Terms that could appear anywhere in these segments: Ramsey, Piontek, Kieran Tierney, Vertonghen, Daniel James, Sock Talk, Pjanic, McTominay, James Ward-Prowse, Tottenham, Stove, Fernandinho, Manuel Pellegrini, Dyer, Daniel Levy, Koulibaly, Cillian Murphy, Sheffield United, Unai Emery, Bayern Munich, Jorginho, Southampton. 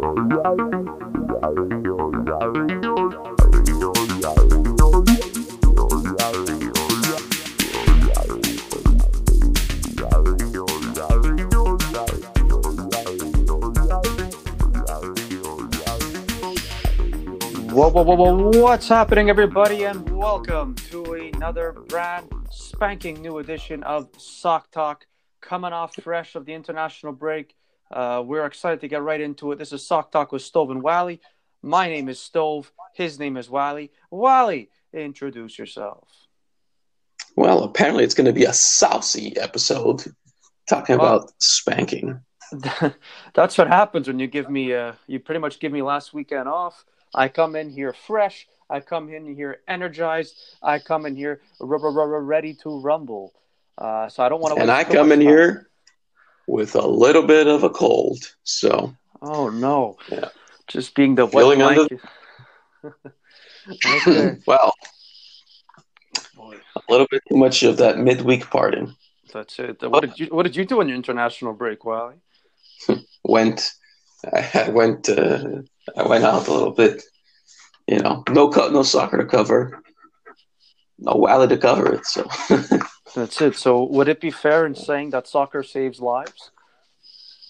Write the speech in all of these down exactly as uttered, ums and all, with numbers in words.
Whoa, whoa, whoa, whoa, what's happening, everybody, and welcome to another brand spanking new edition of Sock Talk, coming off fresh of the international break. Uh, we're excited to get right into it. This is Sock Talk with Stove and Wally. My name is Stove. His name is Wally. Wally, introduce yourself. Well, apparently it's going to be a saucy episode talking well, about spanking. That's what happens when you give me, uh, you pretty much give me last weekend off. I come in here fresh. I come in here energized. I come in here ready to rumble. Uh, so I don't want to. And I come in here with a little bit of a cold, so. Oh, no. Yeah. Just being the wet blanket. Okay. Well, boy, a little bit too much of that midweek partying. That's it. What did you What did you do on your international break, Wally? went, I went, uh, I went out a little bit. You know, no cut, no soccer to cover, no Wally to cover it. So. That's it. So would it be fair in saying that soccer saves lives?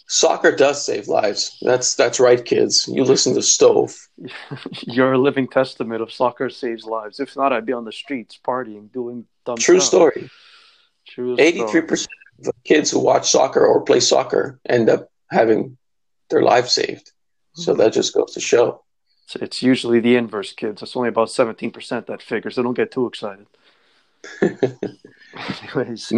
Soccer does save lives. That's that's right, kids. You listen to Stove. You're a living testament of soccer saves lives. If not, I'd be on the streets partying, doing dumb True stuff. Story. True story. eighty-three percent of kids who watch soccer or play soccer end up having their lives saved. So that just goes to show. So it's usually the inverse, kids. It's only about seventeen percent that figures. So don't get too excited. Anyways,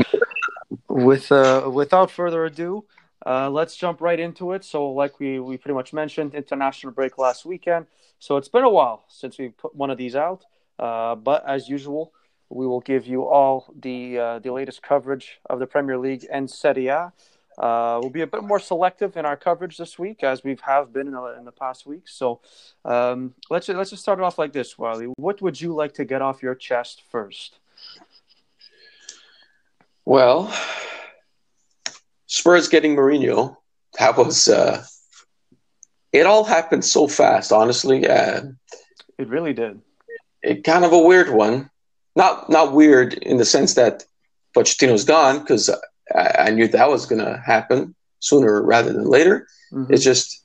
with uh, without further ado, uh, let's jump right into it. So, like we, we pretty much mentioned, international break last weekend. So it's been a while since we put one of these out. Uh, but as usual, we will give you all the uh, the latest coverage of the Premier League and Serie A. Uh, we'll be a bit more selective in our coverage this week, as we have been in the, in the past week. So um, let's let's just start it off like this, Wally. What would you like to get off your chest first? Well, Spurs getting Mourinho, that was, uh, it all happened so fast, honestly. Uh, it really did. It kind of a weird one. Not not weird in the sense that Pochettino's gone, because I, I knew that was going to happen sooner rather than later. Mm-hmm. It's just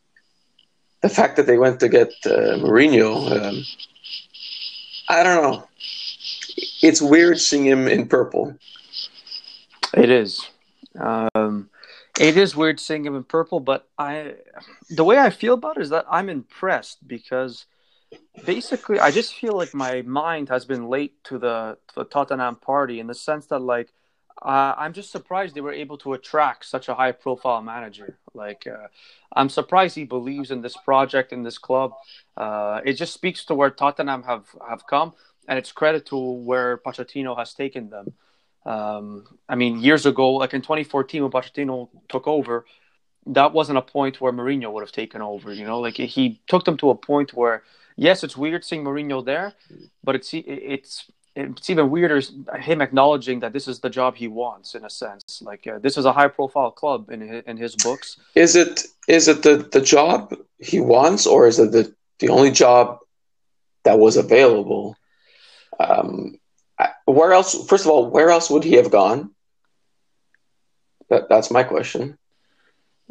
the fact that they went to get uh, Mourinho, um, I don't know. It's weird seeing him in purple. It is. Um, it is weird seeing him in purple, but I, the way I feel about it is that I'm impressed because basically I just feel like my mind has been late to the, to the Tottenham party in the sense that, like, uh, I'm just surprised they were able to attract such a high-profile manager. Like, uh, I'm surprised he believes in this project, in this club. Uh, it just speaks to where Tottenham have, have come, and it's credit to where Pochettino has taken them. Um, I mean, years ago, like in twenty fourteen, when Pochettino took over, that wasn't a point where Mourinho would have taken over. You know, like he took them to a point where, yes, it's weird seeing Mourinho there, but it's it's it's even weirder him acknowledging that this is the job he wants in a sense. Like uh, this is a high-profile club in in his books. Is it is it the, the job he wants, or is it the the only job that was available? Um. Where else? First of all, where else would he have gone? That, that's my question.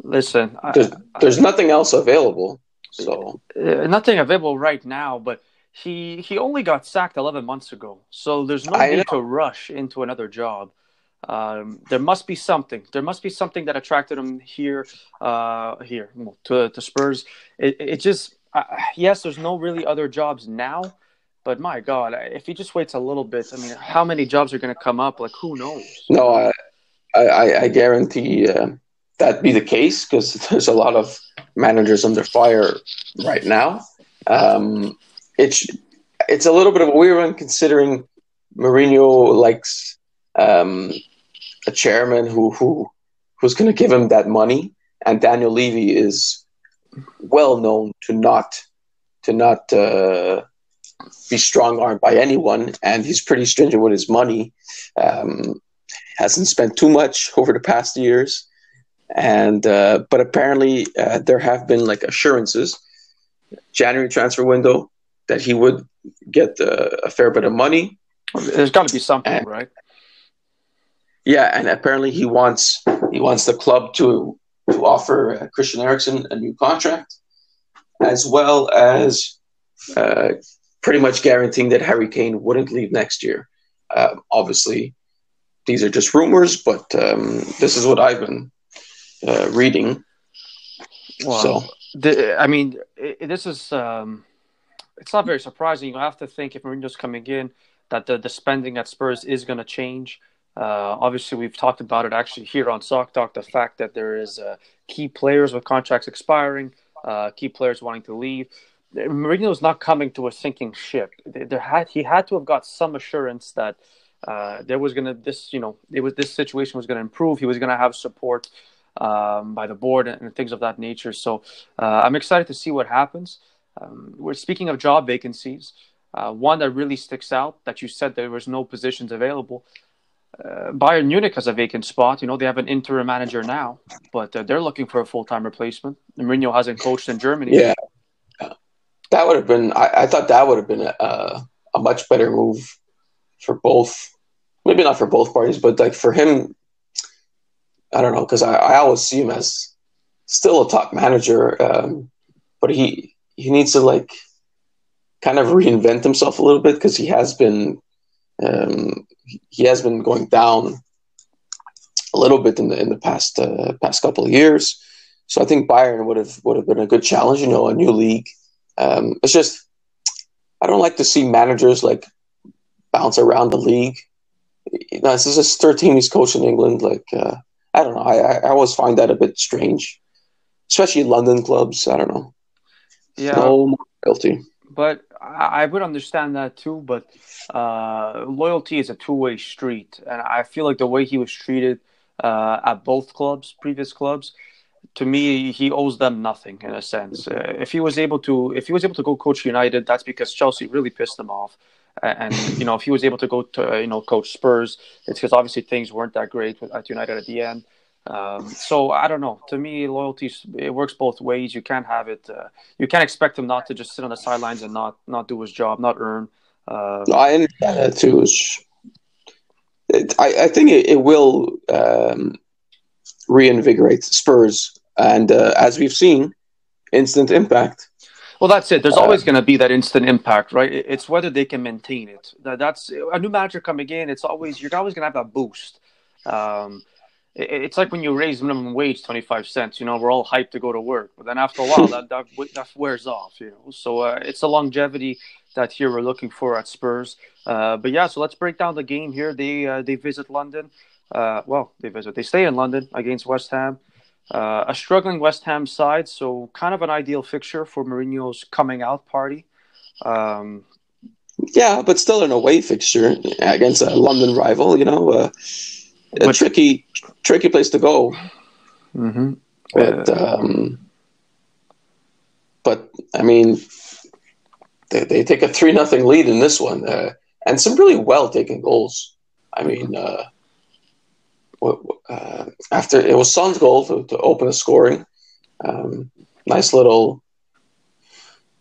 Listen, there's, I, I, there's nothing else available. So nothing available right now. But he he only got sacked eleven months ago, so there's no I need know. to rush into another job. Um, there must be something. There must be something that attracted him here, uh, here to to Spurs. It, it just uh, yes, there's no really other jobs now. But my God, if he just waits a little bit, I mean, how many jobs are going to come up? Like, who knows? No, I I, I guarantee uh, that'd be the case because there's a lot of managers under fire right now. Um, it's it's a little bit of a weird one considering Mourinho likes um, a chairman who who who's going to give him that money, and Daniel Levy is well known to not to not. Uh, be strong-armed by anyone, and he's pretty stringent with his money. Um, hasn't spent too much over the past years. And uh, but apparently uh, there have been like assurances, January transfer window, that he would get uh, a fair bit of money. There's got to be something, and, right? Yeah, and apparently he wants he wants the club to to offer uh, Christian Eriksen a new contract, as well as uh, pretty much guaranteeing that Harry Kane wouldn't leave next year. Uh, obviously, these are just rumors, but um, this is what I've been uh, reading. Well, so, the, I mean, it, this is um, it's not very surprising. You have to think if Mourinho's coming in that the, the spending at Spurs is going to change. Uh, obviously, we've talked about it actually here on Sock Talk, the fact that there is uh, key players with contracts expiring, uh, key players wanting to leave. Mourinho is not coming to a sinking ship. There had he had to have got some assurance that uh, there was going to this, you know, it was this situation was going to improve. He was going to have support um, by the board and, and things of that nature. So uh, I'm excited to see what happens. Um, we're speaking of job vacancies. Uh, one that really sticks out that you said there was no positions available. Uh, Bayern Munich has a vacant spot. You know, they have an interim manager now, but uh, they're looking for a full-time replacement. Mourinho hasn't coached in Germany. Yeah, that would have been. I, I thought that would have been a, a much better move for both. Maybe not for both parties, but like for him, I don't know, because I, I always see him as still a top manager, um, but he he needs to like kind of reinvent himself a little bit because he has been. Um, he has been going down a little bit in the in the past uh, past couple of years, so I think Bayern would have would have been a good challenge. You know, a new league. Um, it's just I don't like to see managers like bounce around the league. You know, this is his third team he's coached in England. Like uh, I don't know, I, I always find that a bit strange, especially London clubs. I don't know. Yeah, no loyalty. But I would understand that too, but uh, loyalty is a two-way street. And I feel like the way he was treated uh, at both clubs, previous clubs, to me, he owes them nothing in a sense. Uh, if he was able to if he was able to go coach United, that's because Chelsea really pissed him off. And, you know, if he was able to go to, you know, coach Spurs, it's because obviously things weren't that great at United at the end. Um, so I don't know. To me, loyalty, it works both ways. You can't have it. Uh, you can't expect him not to just sit on the sidelines and not, not do his job, not earn. Uh, no, I understand that too. It, I, I think it, it will um, reinvigorate Spurs, and uh, as we've seen, instant impact. Well, that's it. There's always going to be that instant impact, right? It's whether they can maintain it. That's a new manager coming in. It's always you're always going to have that boost. Um, It's like when you raise minimum wage twenty-five cents, you know, we're all hyped to go to work. But then after a while, that that, that wears off, you know. So uh, it's the longevity that here we're looking for at Spurs. Uh, but, yeah, so let's break down the game here. They uh, they visit London. Uh, well, they visit. They stay in London against West Ham. Uh, a struggling West Ham side, so kind of an ideal fixture for Mourinho's coming out party. Um, yeah, but still an away fixture against a London rival, you know. Uh, a but, tricky tricky place to go. Mm-hmm. But, uh, um, but I mean, they, they take a three nothing lead in this one. Uh, and some really well-taken goals. I mean, uh, uh, after it was Son's goal to, to open the scoring. Um, nice little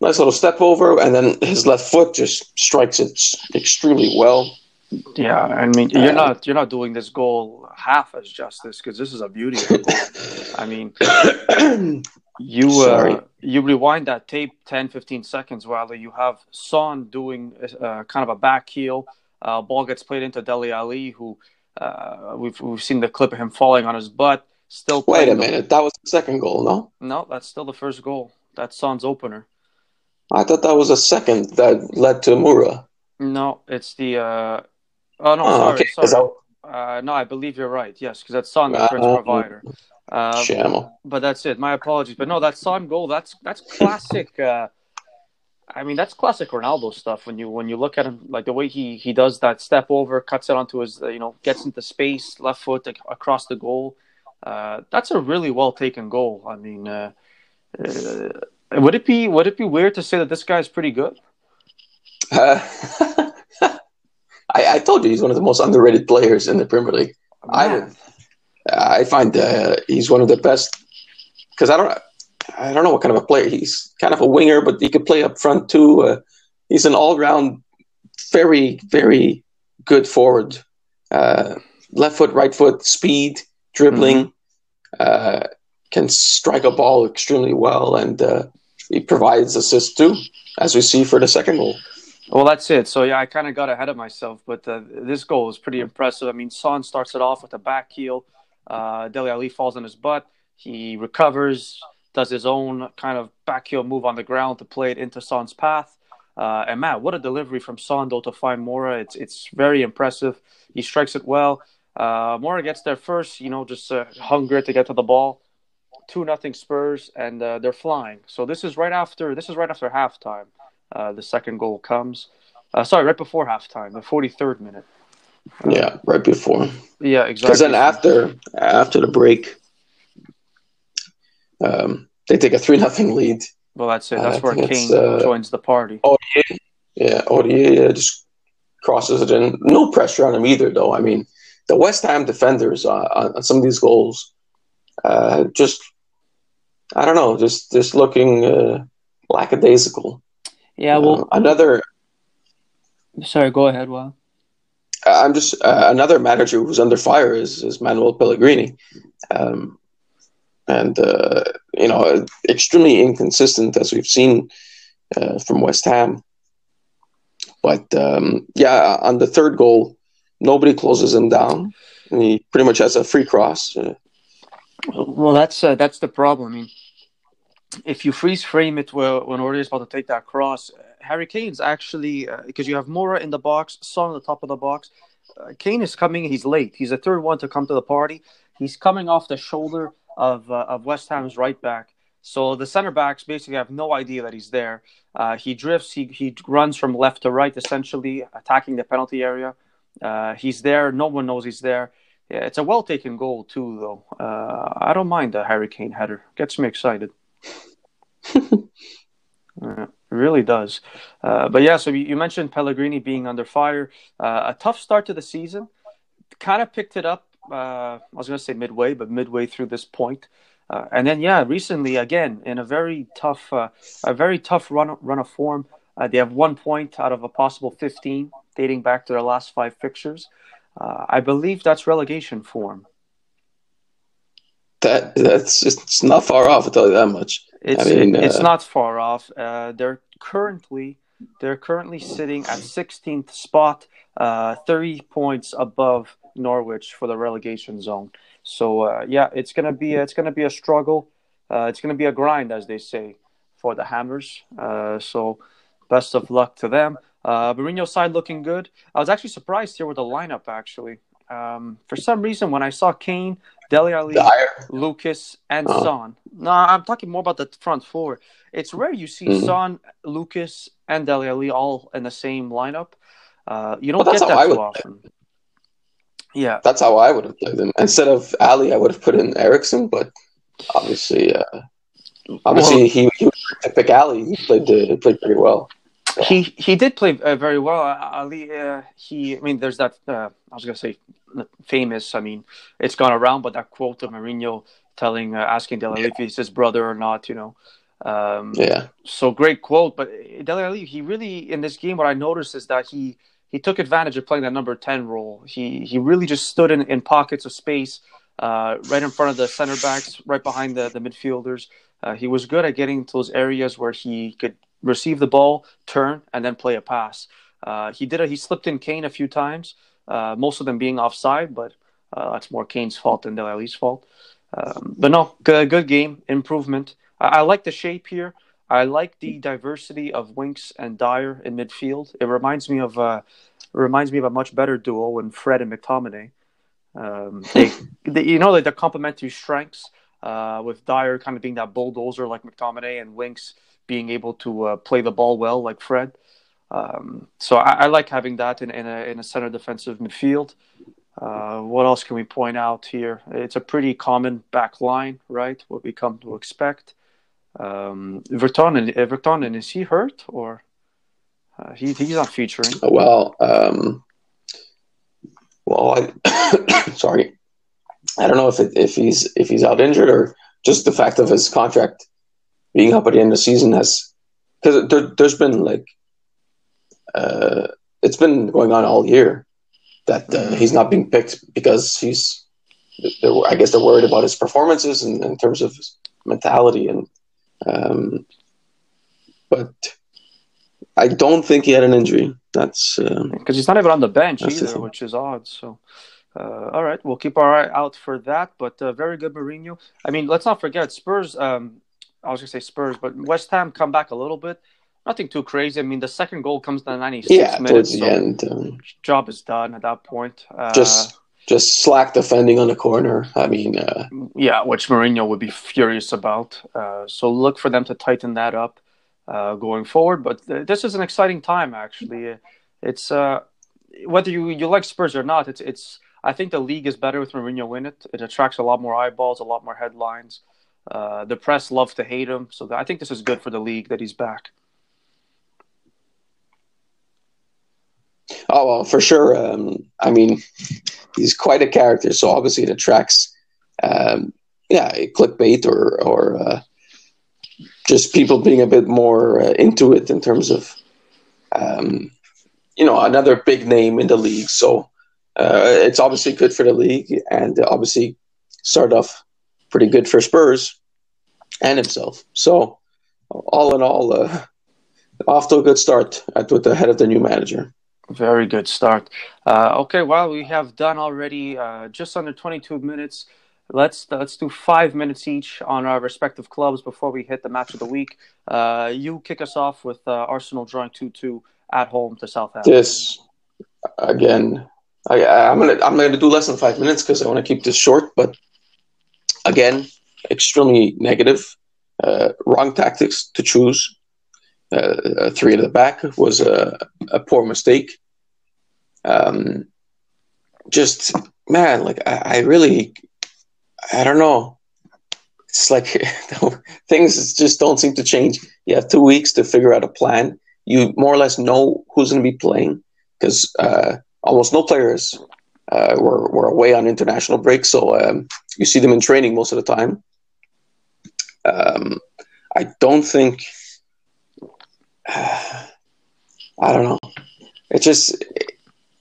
nice little step over. And then his left foot just strikes it extremely well. Yeah, I mean, you're not you're not doing this goal half as justice because this is a beauty of a goal. I mean, you uh, you rewind that tape ten, fifteen seconds, Wally. You have Son doing uh, kind of a back heel. Uh, ball gets played into Dele Alli, who uh, we've we've seen the clip of him falling on his butt. Still, wait a minute, the... that was the second goal, no? No, that's still the first goal. That's Son's opener. I thought that was a second that led to Moura. No, it's the. Uh... Oh, no, oh, sorry, okay. sorry. I... Uh, no, I believe you're right, yes, because that's Son, the first uh, provider. Um, but that's it, my apologies. But no, that Son goal, that's that's classic. Uh, I mean, that's classic Ronaldo stuff when you when you look at him, like the way he, he does that step over, cuts it onto his, you know, gets into space, left foot across the goal. Uh, that's a really well-taken goal. I mean, uh, uh, would it be would it be weird to say that this guy's pretty good? Uh I, I told you he's one of the most underrated players in the Premier League. Man. I would, I find uh, he's one of the best because I don't I don't know what kind of a player. He's kind of a winger, but he could play up front too. Uh, he's an all-round, very, very good forward. Uh, left foot, right foot, speed, dribbling, mm-hmm. uh, can strike a ball extremely well, and uh, he provides assists too, as we see for the second goal. Well, that's it. So, yeah, I kind of got ahead of myself, but uh, this goal was pretty impressive. I mean, Son starts it off with a back heel. Uh, Dele Alli falls on his butt. He recovers, does his own kind of back heel move on the ground to play it into Son's path. Uh, and, man, what a delivery from Son, though, to find Moura. It's it's very impressive. He strikes it well. Uh, Moura gets there first, you know, just uh, hunger to get to the ball. two nothing Spurs, and uh, they're flying. So this is right after this is right after halftime. Uh, the second goal comes. Uh, sorry, right before halftime, the forty-third minute. Uh, yeah, right before. Yeah, exactly. Because then after after the break, um, they take a three nothing lead. Well, that's it. That's uh, where Kane uh, joins the party. Odier, yeah, Odier just crosses it in. No pressure on him either, though. I mean, the West Ham defenders uh, on some of these goals, uh, just, I don't know, just, just looking uh, lackadaisical. Yeah, well, uh, another. Sorry, go ahead, Wow. I'm just uh, another manager who's under fire is, is Manuel Pellegrini, um, and uh, you know, extremely inconsistent as we've seen uh, from West Ham. But um, yeah, on the third goal, nobody closes him down, and he pretty much has a free cross. Uh, well, that's uh, that's the problem. I mean, if you freeze frame it well, when Ori is about to take that cross, Harry Kane's actually, because uh, you have Moura in the box, Son on the top of the box. Uh, Kane is coming, he's late. He's the third one to come to the party. He's coming off the shoulder of uh, of West Ham's right back. So the center backs basically have no idea that he's there. Uh, he drifts, he, he runs from left to right, essentially attacking the penalty area. Uh, he's there, no one knows he's there. Yeah, it's a well-taken goal too, though. Uh, I don't mind the Harry Kane header. Gets me excited. It really does. Uh, but yeah, so you mentioned Pellegrini being under fire. Uh, a tough start to the season. Kind of picked it up, uh, I was going to say midway, but midway through this point. Uh, and then, yeah, recently, again, in a very tough uh, a very tough run, run of form. Uh, they have one point out of a possible fifteen, dating back to their last five fixtures. Uh, I believe that's relegation form. That that's just, it's not far off. I'll tell you that much. It's I mean, it's uh, not far off. Uh, they're currently they're currently sitting at sixteenth spot, uh, thirty points above Norwich for the relegation zone. So uh, yeah, it's gonna be it's gonna be a struggle. Uh, it's gonna be a grind, as they say, for the Hammers. Uh, so best of luck to them. Uh, Mourinho's side looking good. I was actually surprised here with the lineup actually. Um, for some reason, when I saw Kane, Dele Alli, Lucas, and oh. Son. No, I'm talking more about the front four. It's rare you see mm-hmm. Son, Lucas, and Dele Alli all in the same lineup. Uh, you don't well, get that too often. Play. Yeah, that's how I would have played them. Instead of Ali, I would have put in Eriksson, but obviously, uh, obviously well, he, he would pick Ali. He played uh, played pretty well. Yeah. He he did play uh, very well. Ali, uh, he I mean, there's that uh, I was gonna say famous. I mean, it's gone around, but that quote of Mourinho telling, uh, asking Dele Alli yeah. if he's his brother or not. You know, um, yeah. So great quote. But Dele Alli, he really in this game, what I noticed is that he he took advantage of playing that number ten role. He he really just stood in, in pockets of space, uh, right in front of the center backs, right behind the the midfielders. Uh, he was good at getting to those areas where he could receive the ball, turn, and then play a pass. Uh, he did. A, he slipped in Kane a few times, uh, most of them being offside, but uh, that's more Kane's fault than Dele Alli's fault. Um, but no, good, good game, improvement. I, I like the shape here. I like the diversity of Winks and Dyer in midfield. It reminds me of uh, reminds me of a much better duo when Fred and McTominay. Um, they, they, you know, like the complementary strengths uh, with Dyer kind of being that bulldozer like McTominay and Winks being able to uh, play the ball well like Fred. Um, so I, I like having that in, in, a, in a center defensive midfield. Uh, what else can we point out here? It's a pretty common back line, right? What we come to expect. Um, Vertonghen, Vertonghen, is he hurt? Or uh, he, he's not featuring? Well, um, well, I, sorry. I don't know if it, if he's if he's out injured or just the fact of his contract being up at the end of the season has, because there, there's been like uh, it's been going on all year that uh, he's not being picked because he's I guess they're worried about his performances and in terms of his mentality and um, but I don't think he had an injury. That's because um, he's not even on the bench either, which is odd. So. Uh, all right, we'll keep our eye out for that, but uh, very good Mourinho. I mean, let's not forget Spurs. Um, I was going to say Spurs, but West Ham come back a little bit. Nothing too crazy. I mean, the second goal comes in the ninety-sixth yeah, minute. Towards the so end. Um, job is done at that point. Uh, just just slack defending on the corner. I mean... Uh, yeah, which Mourinho would be furious about. Uh, so look for them to tighten that up uh, going forward. But th- this is an exciting time, actually. It's uh, whether you, you like Spurs or not, it's it's... I think the league is better with Mourinho in it. It attracts a lot more eyeballs, a lot more headlines. Uh, the press love to hate him. So I think this is good for the league that he's back. Oh, well, for sure. Um, I mean, he's quite a character. So obviously it attracts, um, yeah, clickbait or, or uh, just people being a bit more uh, into it in terms of, um, you know, another big name in the league. So, Uh, it's obviously good for the league and obviously started off pretty good for Spurs and himself. So all in all, uh, off to a good start at, with the head of the new manager. Very good start. Uh, okay, well, we have done already uh, just under twenty-two minutes. Let's let's do five minutes each on our respective clubs before we hit the match of the week. Uh, you kick us off with uh, Arsenal drawing two two at home to Southampton. This, again... I, I'm gonna I'm gonna do less than five minutes because I want to keep this short. But again, extremely negative, uh, wrong tactics to choose. Uh, three at the back was a, a poor mistake. Um, just man, like I, I really, I don't know. It's like things just don't seem to change. You have two weeks to figure out a plan. You more or less know who's gonna be playing because. Uh, Almost no players uh, were, were away on international break, so um, you see them in training most of the time. Um, I don't think... Uh, I don't know. It's just...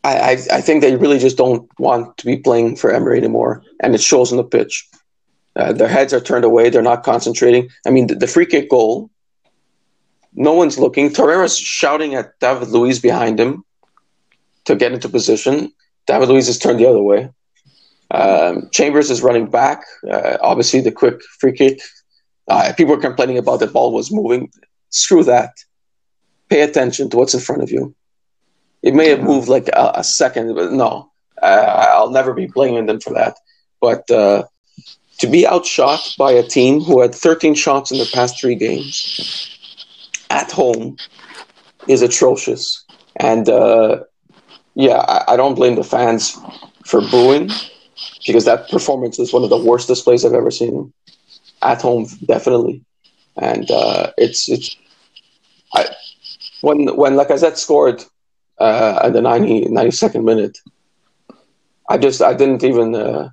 I, I, I think they really just don't want to be playing for Emery anymore, and it shows on the pitch. Uh, their heads are turned away. They're not concentrating. I mean, the, the free kick goal, no one's looking. Torreira's shouting at David Luiz behind him to get into position. David Luiz is turned the other way. Um, Chambers is running back. Uh, obviously, the quick free kick. Uh, people are complaining about the ball was moving. Screw that. Pay attention to what's in front of you. It may have moved like a, a second, but no. Uh, I'll never be blaming them for that. But uh, to be outshot by a team who had thirteen shots in the past three games at home is atrocious. And... Uh, Yeah, I, I don't blame the fans for booing because that performance is one of the worst displays I've ever seen at home, definitely. And uh, it's it's I when when Lacazette scored uh, at the ninety, ninety-second minute, I just I didn't even uh,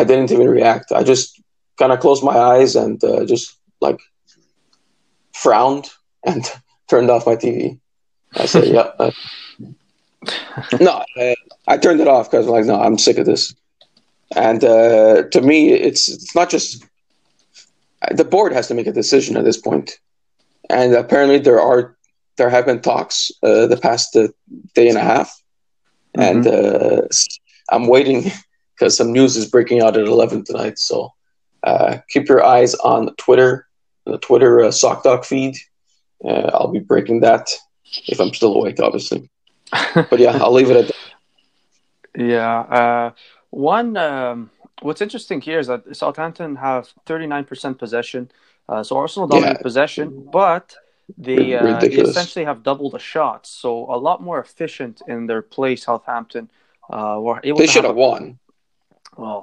I didn't even react. I just kind of closed my eyes and uh, just like frowned and turned off my T V. I said, "Yeah." Uh, no, uh, I turned it off because I'm like, no, I'm sick of this. And uh, to me, it's it's not just the board has to make a decision at this point. And apparently, there are there have been talks uh, the past uh, day and a half, mm-hmm. and uh, I'm waiting because some news is breaking out at eleven tonight. So uh, keep your eyes on Twitter, the Twitter uh, Sock Talk feed. Uh, I'll be breaking that if I'm still awake, obviously. But yeah, I'll leave it at that. Yeah. Uh, one, um, what's interesting here is that Southampton have thirty-nine percent possession. Uh, so Arsenal dominate yeah. possession, but they, uh, they essentially have double the shots. So a lot more efficient in their play, Southampton. Uh, were able they to should have, have won. Well,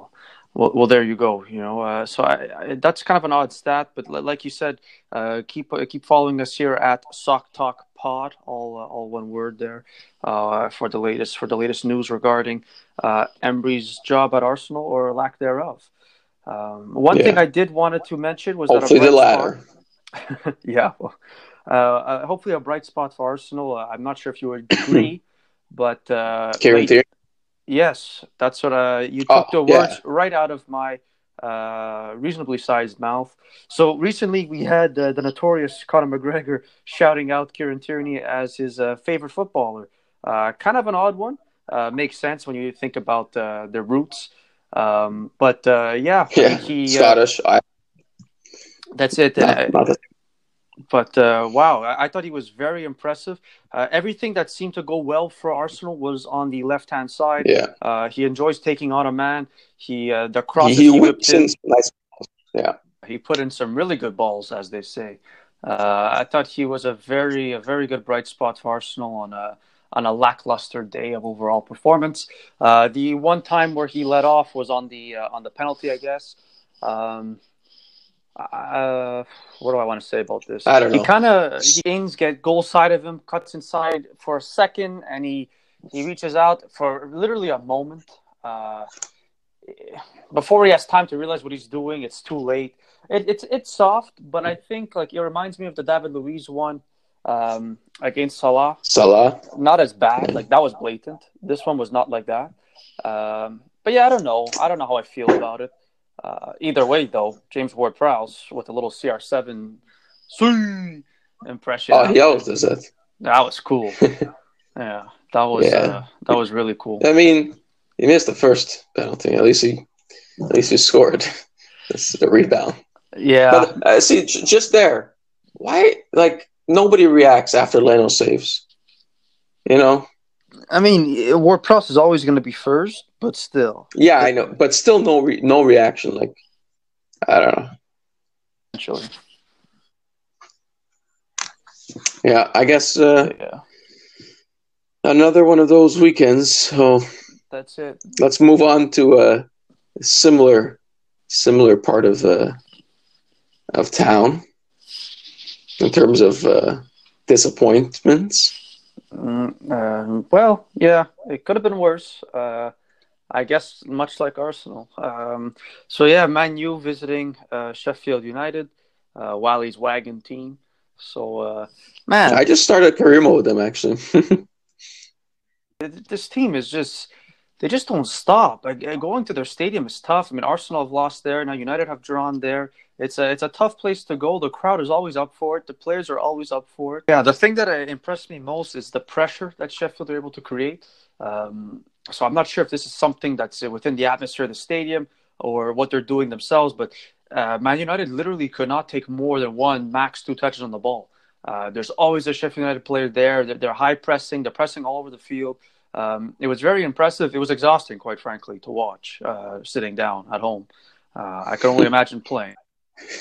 well, well, there you go. You know, uh, so I, I, that's kind of an odd stat. But like you said, uh, keep, keep following us here at Sock Talk pod, all uh, all one word there, uh, for the latest for the latest news regarding uh, Emery's job at Arsenal, or lack thereof. Um, one yeah. thing I did wanted to mention was hopefully that a the latter. Spot... yeah, well, uh, uh, hopefully a bright spot for Arsenal. Uh, I'm not sure if you agree, but uh, late... yes, that's what uh, you took oh, the words yeah. right out of my. Uh, reasonably sized mouth. So recently we had uh, the notorious Conor McGregor shouting out Kieran Tierney as his uh, favorite footballer. Uh, kind of an odd one. Uh, makes sense when you think about uh, their roots. Um, but uh, yeah, yeah, he Scottish. Uh, I... That's it. Not, not a... But uh, wow, I-, I thought he was very impressive. Uh, everything that seemed to go well for Arsenal was on the left-hand side. Yeah. Uh, he enjoys taking on a man. He uh, the crosses he, he whipped in. in nice balls. Yeah, he put in some really good balls, as they say. Uh, I thought he was a very, a very good bright spot for Arsenal on a on a lackluster day of overall performance. Uh, the one time where he let off was on the uh, on the penalty, I guess. Um, uh, what do I want to say about this? I don't know. He kind of he aims get goal side of him, cuts inside for a second, and he he reaches out for literally a moment. Uh, Before he has time to realize what he's doing, it's too late. It, it's it's soft, but I think like it reminds me of the David Luiz one um, against Salah. Salah, not as bad. Like that was blatant. This one was not like that. Um, but yeah, I don't know. I don't know how I feel about it. Uh, either way, though, James Ward-Prowse with a little C R seven impression. Oh, he always does that. That was cool. yeah, that was yeah. Uh, that was really cool. I mean. He missed the first penalty. At least he, at least he scored. That's the rebound. Yeah. But uh, see, j- just there. Why? Like nobody reacts after Leno saves. You know. I mean, Ward-Prowse is always going to be first, but still. Yeah, I know, but still, no, re- no reaction. Like, I don't know. Actually. Yeah, I guess. Uh, yeah. Another one of those weekends. So. That's it. Let's move on to a similar, similar part of uh, of town in terms of uh, disappointments. Mm, um, well, yeah, it could have been worse. Uh, I guess much like Arsenal. Um, so yeah, Man U visiting uh, Sheffield United, uh, Wally's wagon team. So uh, man, I just started career mode with them actually. This team is just. They just don't stop. Like, going to their stadium is tough. I mean, Arsenal have lost there. Now United have drawn there. It's a it's a tough place to go. The crowd is always up for it. The players are always up for it. Yeah, the thing that impressed me most is the pressure that Sheffield are able to create. Um, so I'm not sure if this is something that's within the atmosphere of the stadium or what they're doing themselves. But uh, Man United literally could not take more than one, max two touches on the ball. Uh, there's always a Sheffield United player there. They're, they're high pressing. They're pressing all over the field. Um, it was very impressive. It was exhausting, quite frankly, to watch uh, sitting down at home. Uh, I can only imagine playing.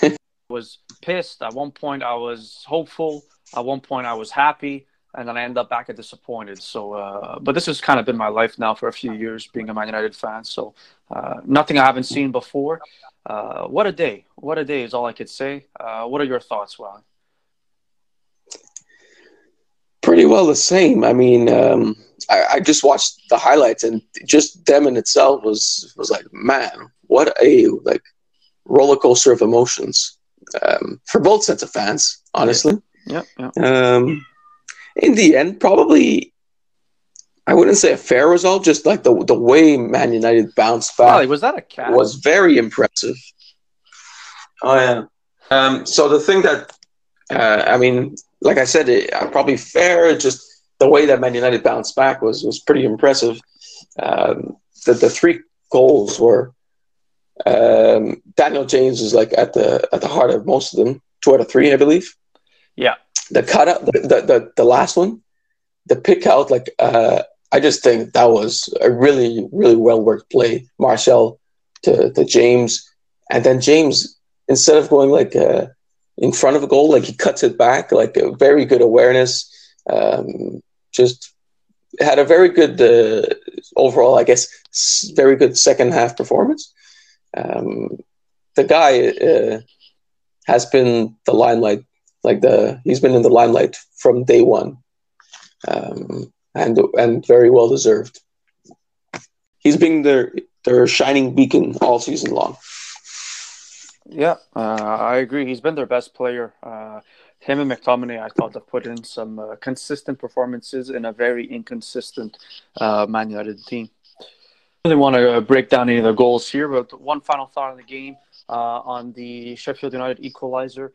I was pissed. At one point, I was hopeful. At one point, I was happy. And then I ended up back at disappointed. So, uh, but this has kind of been my life now for a few years, being a Man United fan. So uh, nothing I haven't seen before. Uh, what a day. What a day is all I could say. Uh, what are your thoughts, Wally? Pretty well the same. I mean, um, I, I just watched the highlights, and just them in itself was was like, man, what a like roller coaster of emotions um, for both sets of fans, honestly. Yeah. Yeah, yeah. Um, in the end, probably I wouldn't say a fair result, just like the the way Man United bounced back. Wow, was that a cat? Was very impressive. Oh yeah. Um, so the thing that uh, I mean. Like I said, it, uh, probably fair. Just the way that Man United bounced back was, was pretty impressive. Um, the, the three goals were um, Daniel James is like at the at the heart of most of them. Two out of three, I believe. Yeah. The cutout, the the, the, the last one, the pick out. Like uh, I just think that was a really really well worked play, Marcel to to James, and then James instead of going like. Uh, in front of a goal, like he cuts it back, like a very good awareness. Um, just had a very good uh, overall, I guess, s- very good second half performance. Um, the guy uh, has been the limelight Like the he's been in the limelight from day one, um, and and very well deserved. He's been their their shining beacon all season long. Yeah, uh, I agree. He's been their best player. Uh, him and McTominay, I thought, have put in some uh, consistent performances in a very inconsistent uh, Man United team. I don't want to break down any of the goals here, but one final thought on the game, uh, on the Sheffield United equalizer.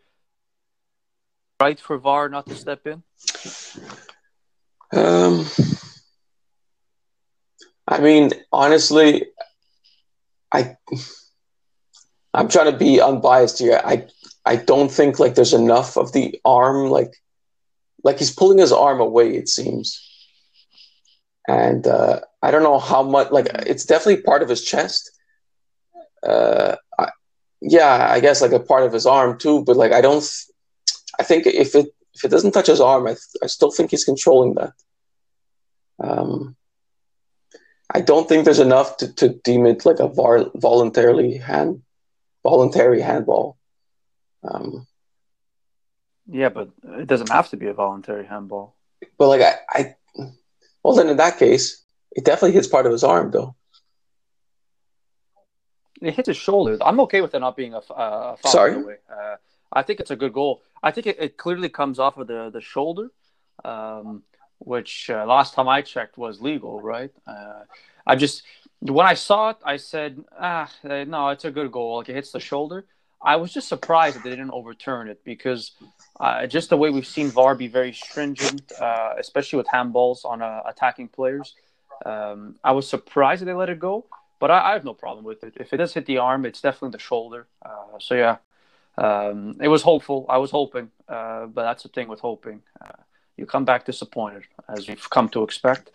Right for V A R not to step in? Um, I mean, honestly, I... I'm trying to be unbiased here. I I don't think like there's enough of the arm, like like he's pulling his arm away, it seems. And uh, I don't know how much, like it's definitely part of his chest. Uh, I, yeah, I guess like a part of his arm too, but like I don't, I think if it if it doesn't touch his arm, I, th- I still think he's controlling that. Um, I don't think there's enough to, to deem it like a var- voluntarily hand. Voluntary handball. Um, yeah, but it doesn't have to be a voluntary handball. But like I, I, well then in that case, it definitely hits part of his arm though. It hits his shoulder. I'm okay with it not being a, a foul. Sorry. Away. Uh, I think it's a good goal. I think it, it clearly comes off of the the shoulder, um, which uh, last time I checked was legal, right? Uh, I just. When I saw it, I said, ah, no, it's a good goal. Like, it hits the shoulder. I was just surprised that they didn't overturn it because uh, just the way we've seen V A R be very stringent, uh, especially with handballs on uh, attacking players, um, I was surprised that they let it go. But I, I have no problem with it. If it does hit the arm, it's definitely the shoulder. Uh, so, yeah, um, it was hopeful. I was hoping. Uh, but that's the thing with hoping. Uh, you come back disappointed, as we've come to expect.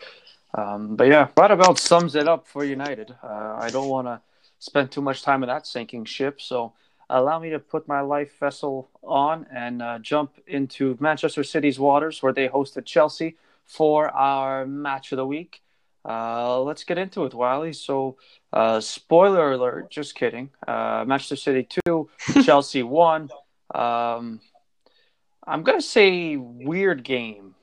Um, but yeah, that about sums it up for United. Uh, I don't want to spend too much time on that sinking ship, so allow me to put my life vessel on and uh, jump into Manchester City's waters where they hosted Chelsea for our match of the week. Uh, let's get into it, Wally. So, uh, spoiler alert, just kidding. Uh, Manchester City two, Chelsea one. Um, I'm going to say weird game.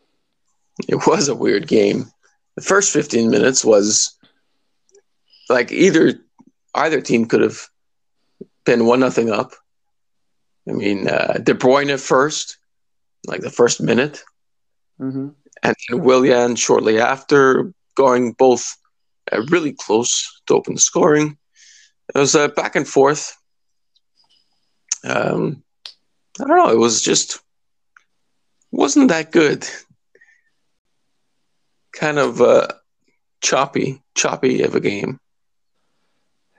It was a weird game. The first fifteen minutes was like either either team could have been one nothing up. I mean, uh, De Bruyne at first, like the first minute, mm-hmm. and then Willian shortly after going both uh, really close to open the scoring. It was uh, back and forth. Um, I don't know. It was just wasn't that good. Kind of uh, choppy, choppy of a game.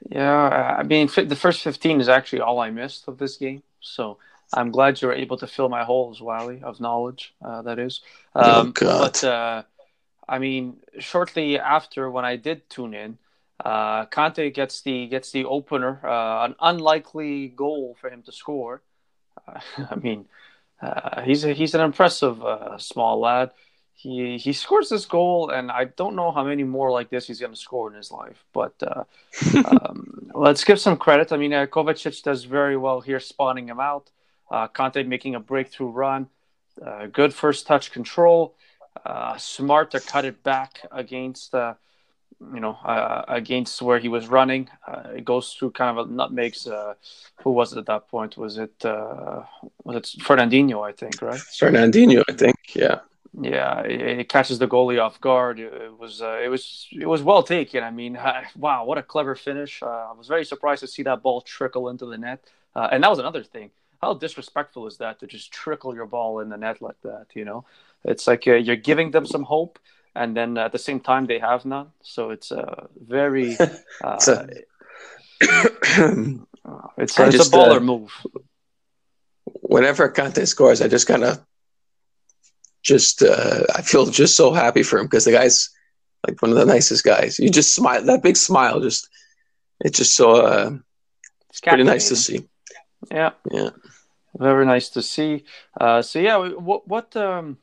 Yeah, I mean, the first fifteen is actually all I missed of this game. So I'm glad you were able to fill my holes, Wally, of knowledge, uh, that is. Um, oh, God. But, uh, I mean, shortly after when I did tune in, uh, Kante gets the gets the opener, uh, an unlikely goal for him to score. Uh, I mean, uh, he's, a, he's an impressive uh, small lad. He he scores this goal, and I don't know how many more like this he's going to score in his life. But uh, um, let's give some credit. I mean, uh, Kovacic does very well here, spawning him out. Uh, Kante making a breakthrough run. Uh, good first touch control. Uh, smart to cut it back against, uh, you know, uh, against where he was running. Uh, it goes through kind of a nutmegs. Uh, who was it at that point? Was it uh, was it Fernandinho? I think right. Fernandinho, I think. Yeah. Yeah, it catches the goalie off guard. It was, uh, it was, it was well taken. I mean, I, wow, what a clever finish! Uh, I was very surprised to see that ball trickle into the net. Uh, and that was another thing. How disrespectful is that to just trickle your ball in the net like that? You know, it's like uh, you're giving them some hope, and then at the same time they have none. So it's a very, uh, it's a, it's, it's just, a baller uh, move. Whenever Kante scores, I just kind of. Just, uh, I feel just so happy for him because the guy's like one of the nicest guys. You just smile, that big smile, just, it's just so, uh, it's pretty nice to see. Yeah. Yeah. Very nice to see. Uh, so yeah, what, what, um,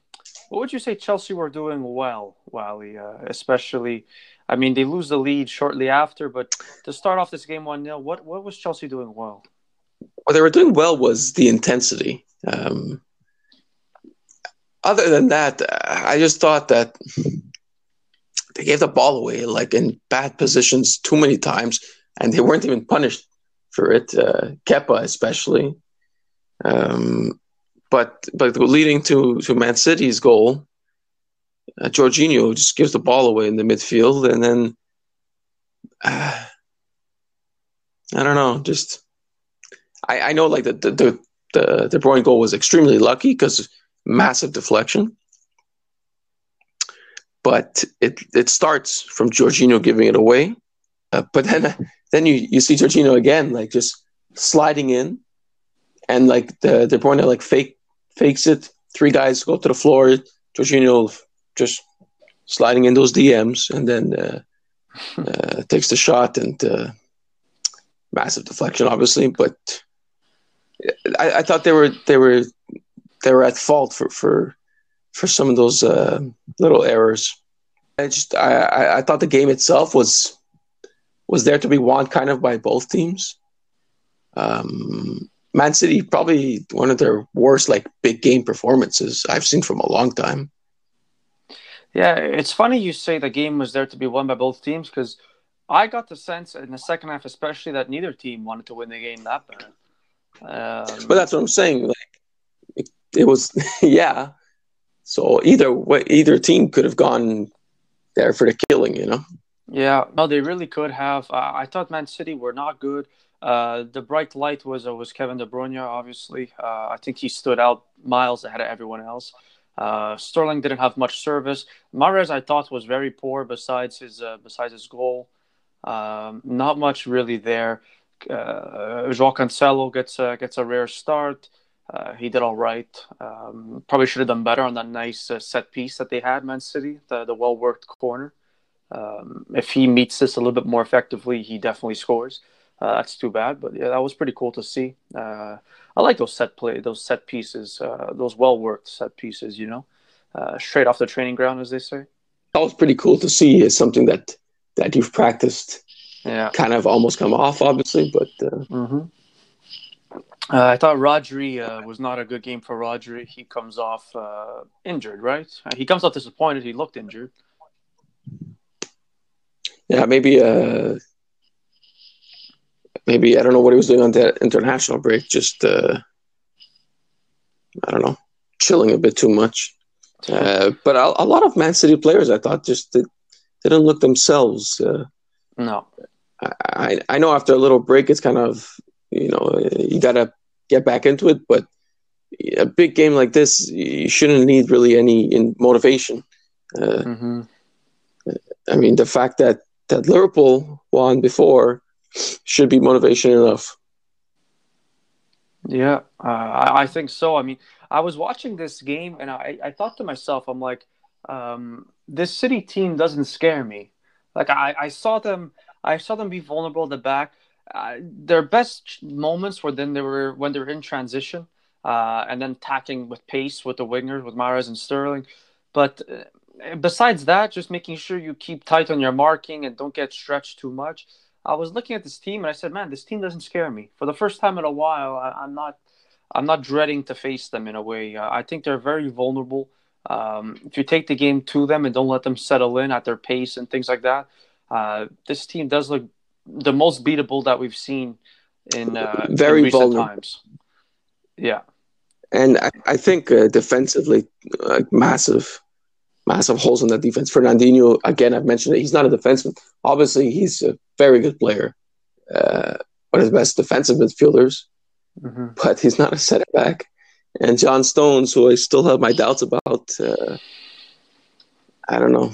what would you say Chelsea were doing well, Wally, uh, especially, I mean, they lose the lead shortly after, but to start off this game one nil, what, what was Chelsea doing well? What they were doing well was the intensity. Um, other than that, I just thought that they gave the ball away, like, in bad positions too many times, and they weren't even punished for it, uh, Kepa especially. Um, but but leading to, to Man City's goal, uh, Jorginho just gives the ball away in the midfield, and then, uh, I don't know, just I, I know, like, the the, the the De Bruyne goal was extremely lucky because massive deflection. But it it starts from Jorginho giving it away. Uh, but then then you, you see Jorginho again, like, just sliding in. And, like, the De Bruyne, like, fake, fakes it. Three guys go to the floor. Jorginho just sliding in those D Ms and then uh, uh, takes the shot. And uh, massive deflection, obviously. But I, I thought they were they were they were at fault for for, for some of those uh, little errors. I just I, I, I thought the game itself was was there to be won kind of by both teams. Um, Man City probably one of their worst like big game performances I've seen from a long time. Yeah, it's funny you say the game was there to be won by both teams because I got the sense in the second half, especially, that neither team wanted to win the game that bad. Um, but that's what I'm saying. Like it, it was, yeah. So either way, either team could have gone there for the killing, you know. Yeah, no, they really could have. Uh, I thought Man City were not good. Uh, the bright light was uh, was Kevin De Bruyne, obviously. Uh, I think he stood out miles ahead of everyone else. Uh, Sterling didn't have much service. Mahrez, I thought, was very poor. Besides his uh, besides his goal, um, not much really there. Uh, João Cancelo gets a, gets a rare start. Uh, he did all right. Um, probably should have done better on that nice uh, set piece that they had, Man City, the, the well-worked corner. Um, if he meets this a little bit more effectively, he definitely scores. Uh, that's too bad, but yeah, that was pretty cool to see. Uh, I like those set play, those set pieces, uh, those well-worked set pieces, you know, uh, straight off the training ground, as they say. That was pretty cool to see. It's something that, that you've practiced. Yeah, kind of almost come off, obviously, but uh... Mm-hmm. Uh, I thought Rodri uh, was not a good game for Rodri. He comes off uh, injured, right? He comes off disappointed. He looked injured. Yeah, maybe. Uh, maybe I don't know what he was doing on that international break. Just uh, I don't know, chilling a bit too much. Uh, but a, a lot of Man City players, I thought, just did, didn't look themselves. Uh, No, I I know after a little break, it's kind of, you know, you got to get back into it. But a big game like this, you shouldn't need really any in motivation. Uh, mm-hmm. I mean, the fact that, that Liverpool won before should be motivation enough. Yeah, uh, I, I think so. I mean, I was watching this game and I, I thought to myself, I'm like, um, this City team doesn't scare me. Like I, I saw them, I saw them be vulnerable at the back. Uh, their best moments were then they were when they were in transition, uh, and then attacking with pace with the wingers with Mahrez and Sterling. But uh, besides that, just making sure you keep tight on your marking and don't get stretched too much. I was looking at this team and I said, "Man, this team doesn't scare me." For the first time in a while, I, I'm not, I'm not dreading to face them in a way. Uh, I think they're very vulnerable. Um, if you take the game to them and don't let them settle in at their pace and things like that, uh, this team does look the most beatable that we've seen in, uh, Very in recent vulnerable. times. Yeah. And I, I think uh, defensively, uh, massive, massive holes in that defense. Fernandinho, again, I've mentioned it. He's not a defenseman. Obviously, he's a very good player. Uh, one of the best defensive midfielders. Mm-hmm. But he's not a center back. And John Stones, who I still have my doubts about, uh, I don't know.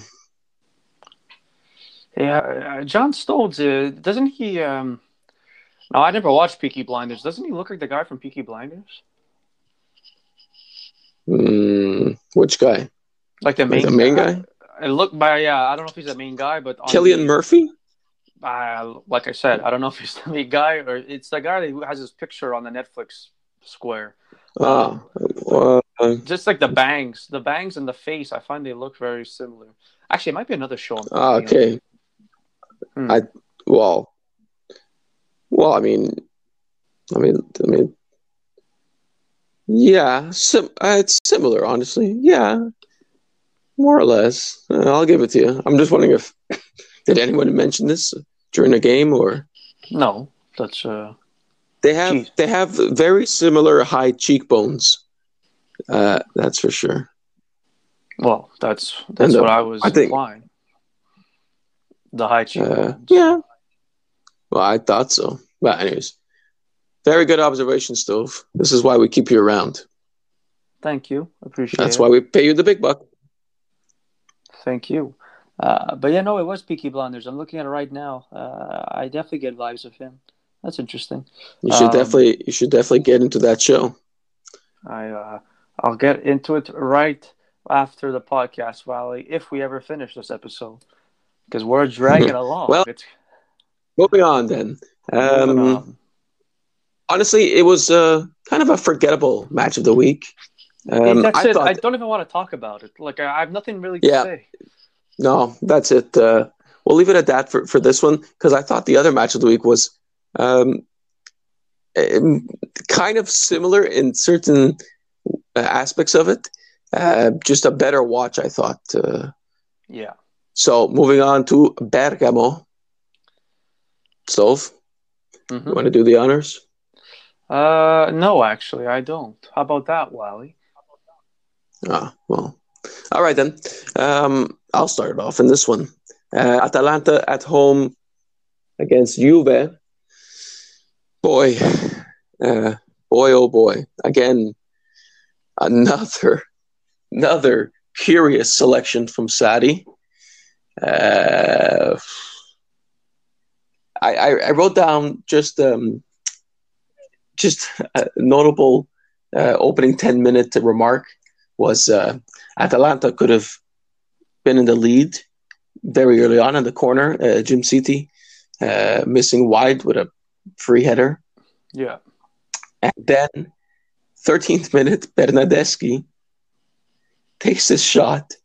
Yeah, uh, John Stones, uh, doesn't he? Um... No, I never watched Peaky Blinders. Doesn't he look like the guy from Peaky Blinders? Mm, which guy? Like the main, like the main guy? guy? I look by. Yeah, I don't know if he's the main guy, but Cillian the, Murphy. Uh, like I said, I don't know if he's the main guy or it's the guy that has his picture on the Netflix square. Um, oh, uh, just like the bangs, the bangs and the face, I find they look very similar. Actually, it might be another show. Uh, okay. Hmm. I well, well, I mean, I mean, I mean, Yeah, sim- uh, it's similar, honestly. Yeah, more or less. Uh, I'll give it to you. I'm just wondering if did anyone mention this during the game or no? That's uh, they have geez. they have very similar high cheekbones. Uh, that's for sure. Well, that's that's the, what I was I think, implying. The high cheekbones. Uh, yeah. Well, I thought so. But anyways. Very good observation, Stove. This is why we keep you around. Thank you. Appreciate That's it. That's why we pay you the big buck. Thank you. Uh, but yeah, no, it was Peaky Blinders. I'm looking at it right now. Uh, I definitely get vibes of him. That's interesting. You should um, definitely, you should definitely get into that show. I, uh, I'll get into it right after the podcast, Wally, if we ever finish this episode, because we're dragging along. Well, it's... moving on then. Um, moving on. Honestly, it was uh, kind of a forgettable match of the week. Um, that's I, it. I don't even want to talk about it. Like, I have nothing really to yeah, say. No, that's it. Uh, we'll leave it at that for, for this one, because I thought the other match of the week was um, kind of similar in certain aspects of it. Uh, just a better watch, I thought. Uh, yeah. So, moving on to Bergamo. Stove, mm-hmm. You want to do the honors? Uh, no, actually, I don't. How about that, Wally? Ah, well. All right, then. Um, I'll start it off in this one. Uh, Atalanta at home against Juve. Boy. Uh, boy, oh, boy. Again, another, another curious selection from Sadi. Uh, I, I, I wrote down just... Um, Just a notable uh, opening ten-minute remark was uh, Atalanta could have been in the lead very early on in the corner. Uh, Jim City uh, missing wide with a free header. Yeah. And then thirteenth minute, Bernardeschi takes his shot.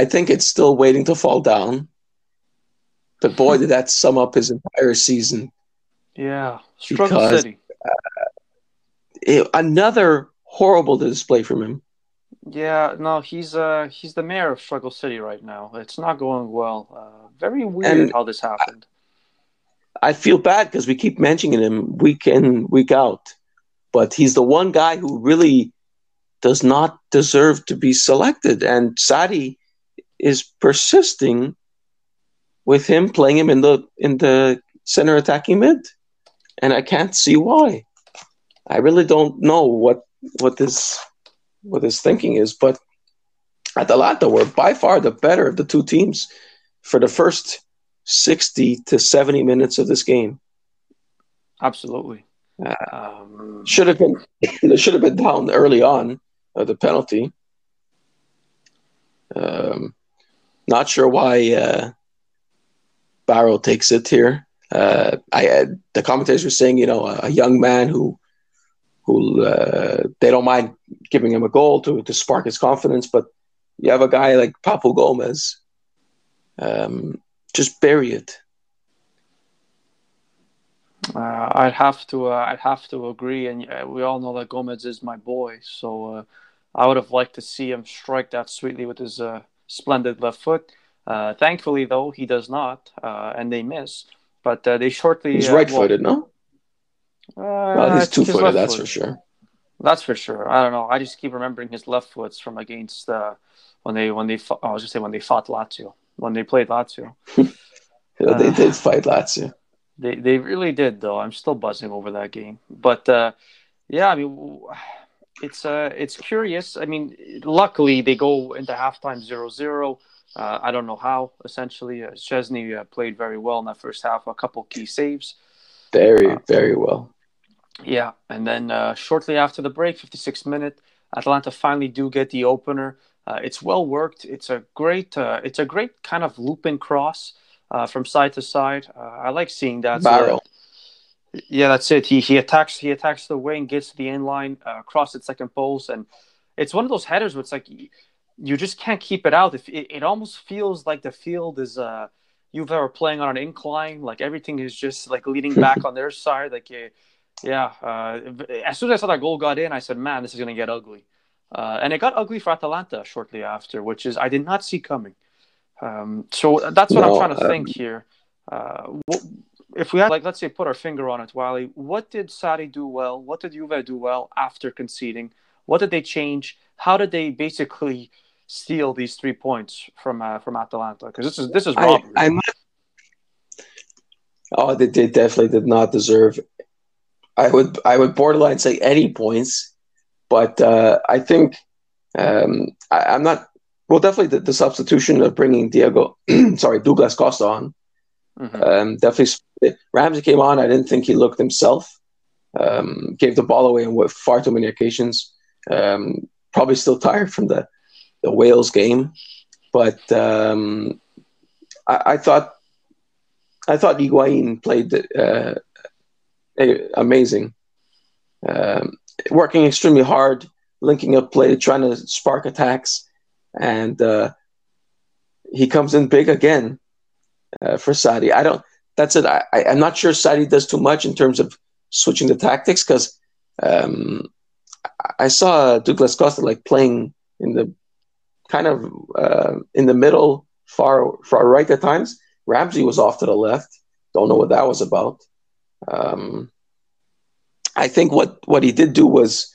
I think it's still waiting to fall down. But boy, did that sum up his entire season. Yeah. Struggle City. Uh, another horrible display from him. Yeah, no, he's uh, he's the mayor of Struggle City right now. It's not going well. Uh, very weird and how this happened. I, I feel bad because we keep mentioning him week in, week out. But he's the one guy who really does not deserve to be selected. And Sadi is persisting with him, playing him in the in the center attacking mid. And I can't see why. I really don't know what what this what his thinking is, but Atalanta were by far the better of the two teams for the first sixty to seventy minutes of this game. Absolutely, uh, um, should have been should have been down early on uh, the penalty. Um, not sure why uh, Barrow takes it here. Uh, I uh, the commentators were saying, you know, a, a young man who, who uh, they don't mind giving him a goal to, to spark his confidence, but you have a guy like Papu Gomez, um, just bury it. Uh, I'd have to, uh, I'd have to agree, and uh, we all know that Gomez is my boy, so uh, I would have liked to see him strike that sweetly with his uh, splendid left foot. Uh, thankfully, though, he does not, uh, and they miss. But uh, they shortly... He's uh, right-footed, well, no? Uh, well, he's two-footed, that's foot. for sure. That's for sure. I don't know. I just keep remembering his left foots from against... Uh, when they... when they fought, oh, I was going to say when they fought Lazio. When they played Lazio. yeah, they uh, did fight Lazio. They they really did, though. I'm still buzzing over that game. But, uh, yeah, I mean... It's, uh, it's curious. I mean, luckily, they go into halftime zero zero. Uh, I don't know how, essentially. Uh, Szczesny uh, played very well in that first half. A couple key saves. Very, uh, very well. Yeah. And then uh, shortly after the break, fifty-sixth minute, Atalanta finally do get the opener. Uh, it's well worked. It's a great uh, it's a great kind of looping cross uh, from side to side. Uh, I like seeing that. Barrow. So, yeah, that's it. He he attacks he attacks the wing, gets to the end line, uh, crosses the second post. And it's one of those headers where it's like... You just can't keep it out. If it, it almost feels like the field is uh, you've ever playing on an incline. Like everything is just like leaning back on their side. Like you, yeah, uh, as soon as I saw that goal got in, I said, man, this is going to get ugly. Uh, and it got ugly for Atalanta shortly after, which is I did not see coming. Um, so that's what no, I'm trying to um... think here. Uh, what, if we had, like, let's say, put our finger on it, Wally, what did Sarri do well? What did Juve do well after conceding? What did they change? How did they basically steal these three points from uh, from Atalanta? Because this is this is wrong. I, I must... Oh, they, they definitely did not deserve. I would I would borderline say any points, but uh, I think um, I, I'm not. Well, definitely the, the substitution of bringing Diego, sorry, Douglas Costa on. Mm-hmm. Um, definitely, Ramsey came on. I didn't think he looked himself. Um, gave the ball away on far too many occasions. Um, probably still tired from the, the Wales game, but um, I, I thought I thought Higuain played uh, amazing, um, working extremely hard, linking up play, trying to spark attacks, and uh, he comes in big again. Uh, for Sarri, I don't. That's it. I, I, I'm not sure Sarri does too much in terms of switching the tactics because um, I, I saw Douglas Costa like playing in the kind of uh, in the middle, far far right at times. Ramsey was off to the left. Don't know what that was about. Um, I think what, what he did do was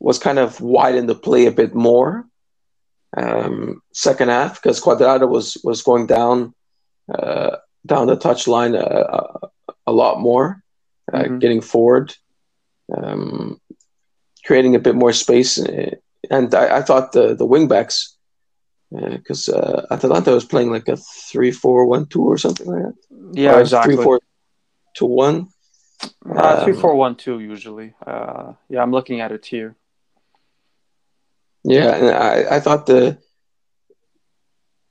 was kind of widen the play a bit more. Um, second half because Cuadrado was was going down. Uh, down the touchline uh, uh, a lot more, uh, mm-hmm. getting forward, um, creating a bit more space. And I, I thought the, the wingbacks, because uh, uh, Atalanta was playing like a three four one two or something like that. Yeah, or exactly. three four two one Uh, um, three four one two usually. Uh, yeah, I'm looking at it here. Yeah, and I, I thought the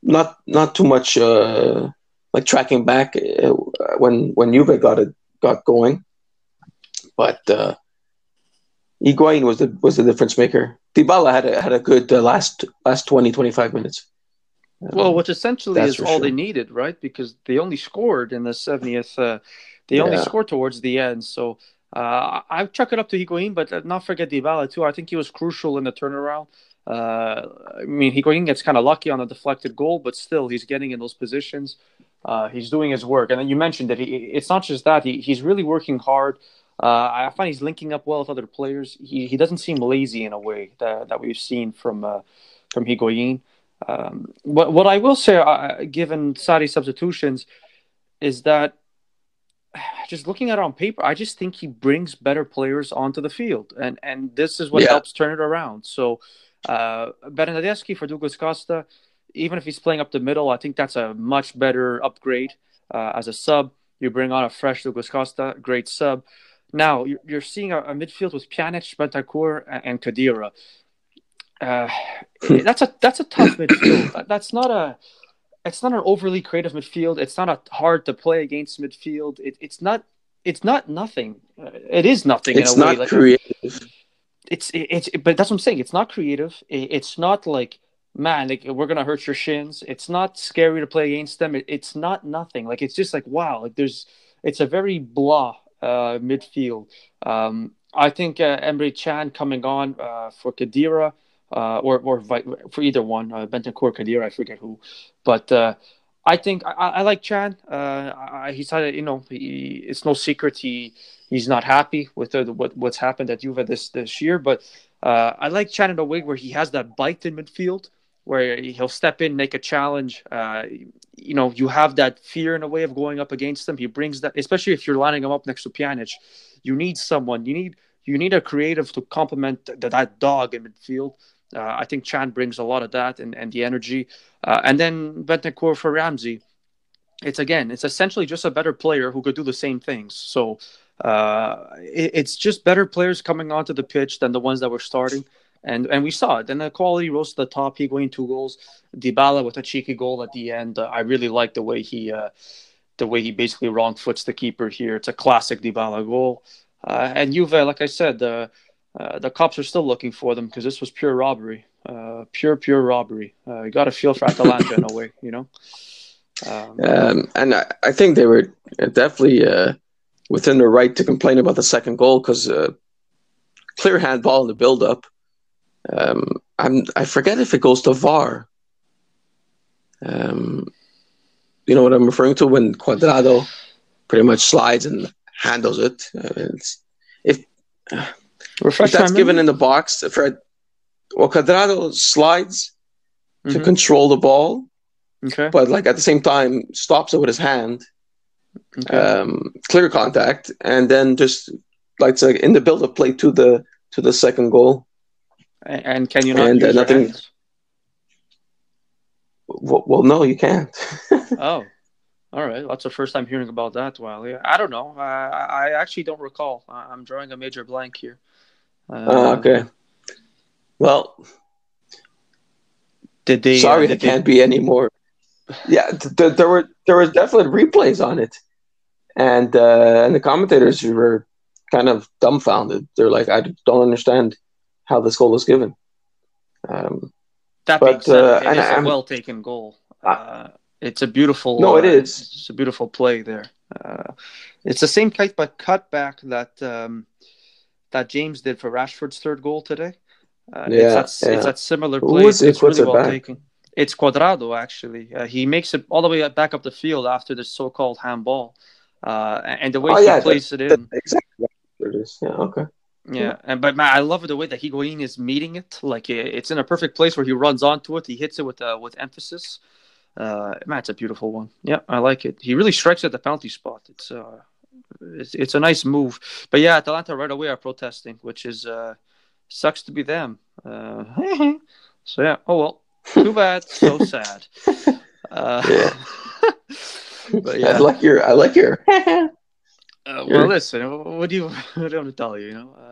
not not too much... Uh, Like tracking back uh, when when Juve got it got going, but uh, Higuain was the was the difference maker. Dybala had a, had a good uh, last last twenty, twenty-five minutes. Um, well, which essentially is all sure. they needed, right? Because they only scored in the seventieth. Uh, they yeah. only scored towards the end. So uh, I chuck it up to Higuain, but not forget Dybala too. I think he was crucial in the turnaround. Uh, I mean, Higuain gets kind of lucky on a deflected goal, but still, he's getting in those positions. Uh, he's doing his work. And then you mentioned that he, it's not just that. He, he's really working hard. Uh, I find he's linking up well with other players. He he doesn't seem lazy in a way that, that we've seen from uh, from Higuain. Um, what, what I will say, uh, given Sarri's substitutions, is that just looking at it on paper, I just think he brings better players onto the field. And, and this is what yeah. helps turn it around. So uh, Bernardeschi for Douglas Costa, even if he's playing up the middle, I think that's a much better upgrade uh, as a sub. You bring on a fresh Lucas Costa, great sub. Now, you're, you're seeing a, a midfield with Pjanic, Bentancur, and, and Khedira. Uh, that's a that's a tough midfield. That's not a it's not an overly creative midfield. It's not a hard to play against midfield. It, it's not it's not nothing. It is nothing. It's in a not way. creative. Like, it's it, it's but that's what I'm saying. It's not creative. It, it's not like. Man, like, we're gonna hurt your shins. It's not scary to play against them. It, it's not nothing. Like, it's just like wow. Like, there's, it's a very blah uh, midfield. Um, I think uh, Emre Chan coming on uh, for Khedira, uh, or or for either one, uh, Bentancur, Khedira, I forget who, but uh, I think I, I like Chan. Uh, I, he's had, you know, he, it's no secret he he's not happy with the, what what's happened at Juve this this year. But uh, I like Chan in a way where he has that bite in midfield, where he'll step in, make a challenge. Uh, you know, you have that fear in a way of going up against them. He brings that, especially if you're lining him up next to Pjanic. You need someone. You need you need a creative to complement th- that dog in midfield. Uh, I think Chan brings a lot of that and, and the energy. Uh, and then Bentancur for Ramsey. It's, again, it's essentially just a better player who could do the same things. So uh, it, it's just better players coming onto the pitch than the ones that were starting. And and we saw it. Then the quality rose to the top. Higuain two goals. Dybala with a cheeky goal at the end. Uh, I really like the way he, uh, the way he basically wrong foots the keeper here. It's a classic Dybala goal. Uh, and Juve, like I said, the uh, uh, the cops are still looking for them because this was pure robbery, uh, pure pure robbery. Uh, you got a feel for Atalanta in a way, you know. Um, um, and I, I think they were definitely uh, within their right to complain about the second goal because uh, clear handball in the build-up. Um, I'm, I forget if it goes to V A R. Um, you know what I'm referring to when Cuadrado pretty much slides and handles it. I mean, it's, if, uh, if that's time, given in the box, if I, well, Cuadrado slides mm-hmm. to control the ball, okay. but like at the same time stops it with his hand. Okay. Um, clear contact, and then just like to, in the build-up play to the to the second goal. And can you not and, use uh, nothing, your hands? Well, well, no, you can't. Oh, all right. That's the first time hearing about that, Wally. I don't know. I, I actually don't recall. I'm drawing a major blank here. Uh, oh, okay. Well, did they? Sorry, uh, did there can't they... be any more. Yeah, th- th- there were there was definite replays on it, and uh, and the commentators were kind of dumbfounded. They're like, I don't understand how this goal was given. Um, that but, being said, uh, it is I'm, a well-taken goal. Uh, it's a beautiful... No, it uh, is. It's a beautiful play there. Uh, it's the same type of cutback that um, that James did for Rashford's third goal today. Uh, yeah, it's, that, yeah. it's that similar play. It's, it's really well-taken. It's Cuadrado, actually. Uh, he makes it all the way back up the field after the so-called handball. Uh, and the way oh, he yeah, plays that, it in... That, exactly. It is. Yeah, okay. Yeah, and but man, I love the way that Higuain is meeting it. Like it's in a perfect place where he runs onto it. He hits it with uh, with emphasis. Uh, man, it's a beautiful one. Yeah, I like it. He really strikes at the penalty spot. It's uh, it's, it's a nice move. But yeah, Atalanta right away are protesting, which is uh, sucks to be them. Uh, so yeah, oh well, too bad. So sad. Uh, yeah. But yeah, I like your. I like your. Uh, well, listen. What do you? What do I want to tell you? You know. Uh,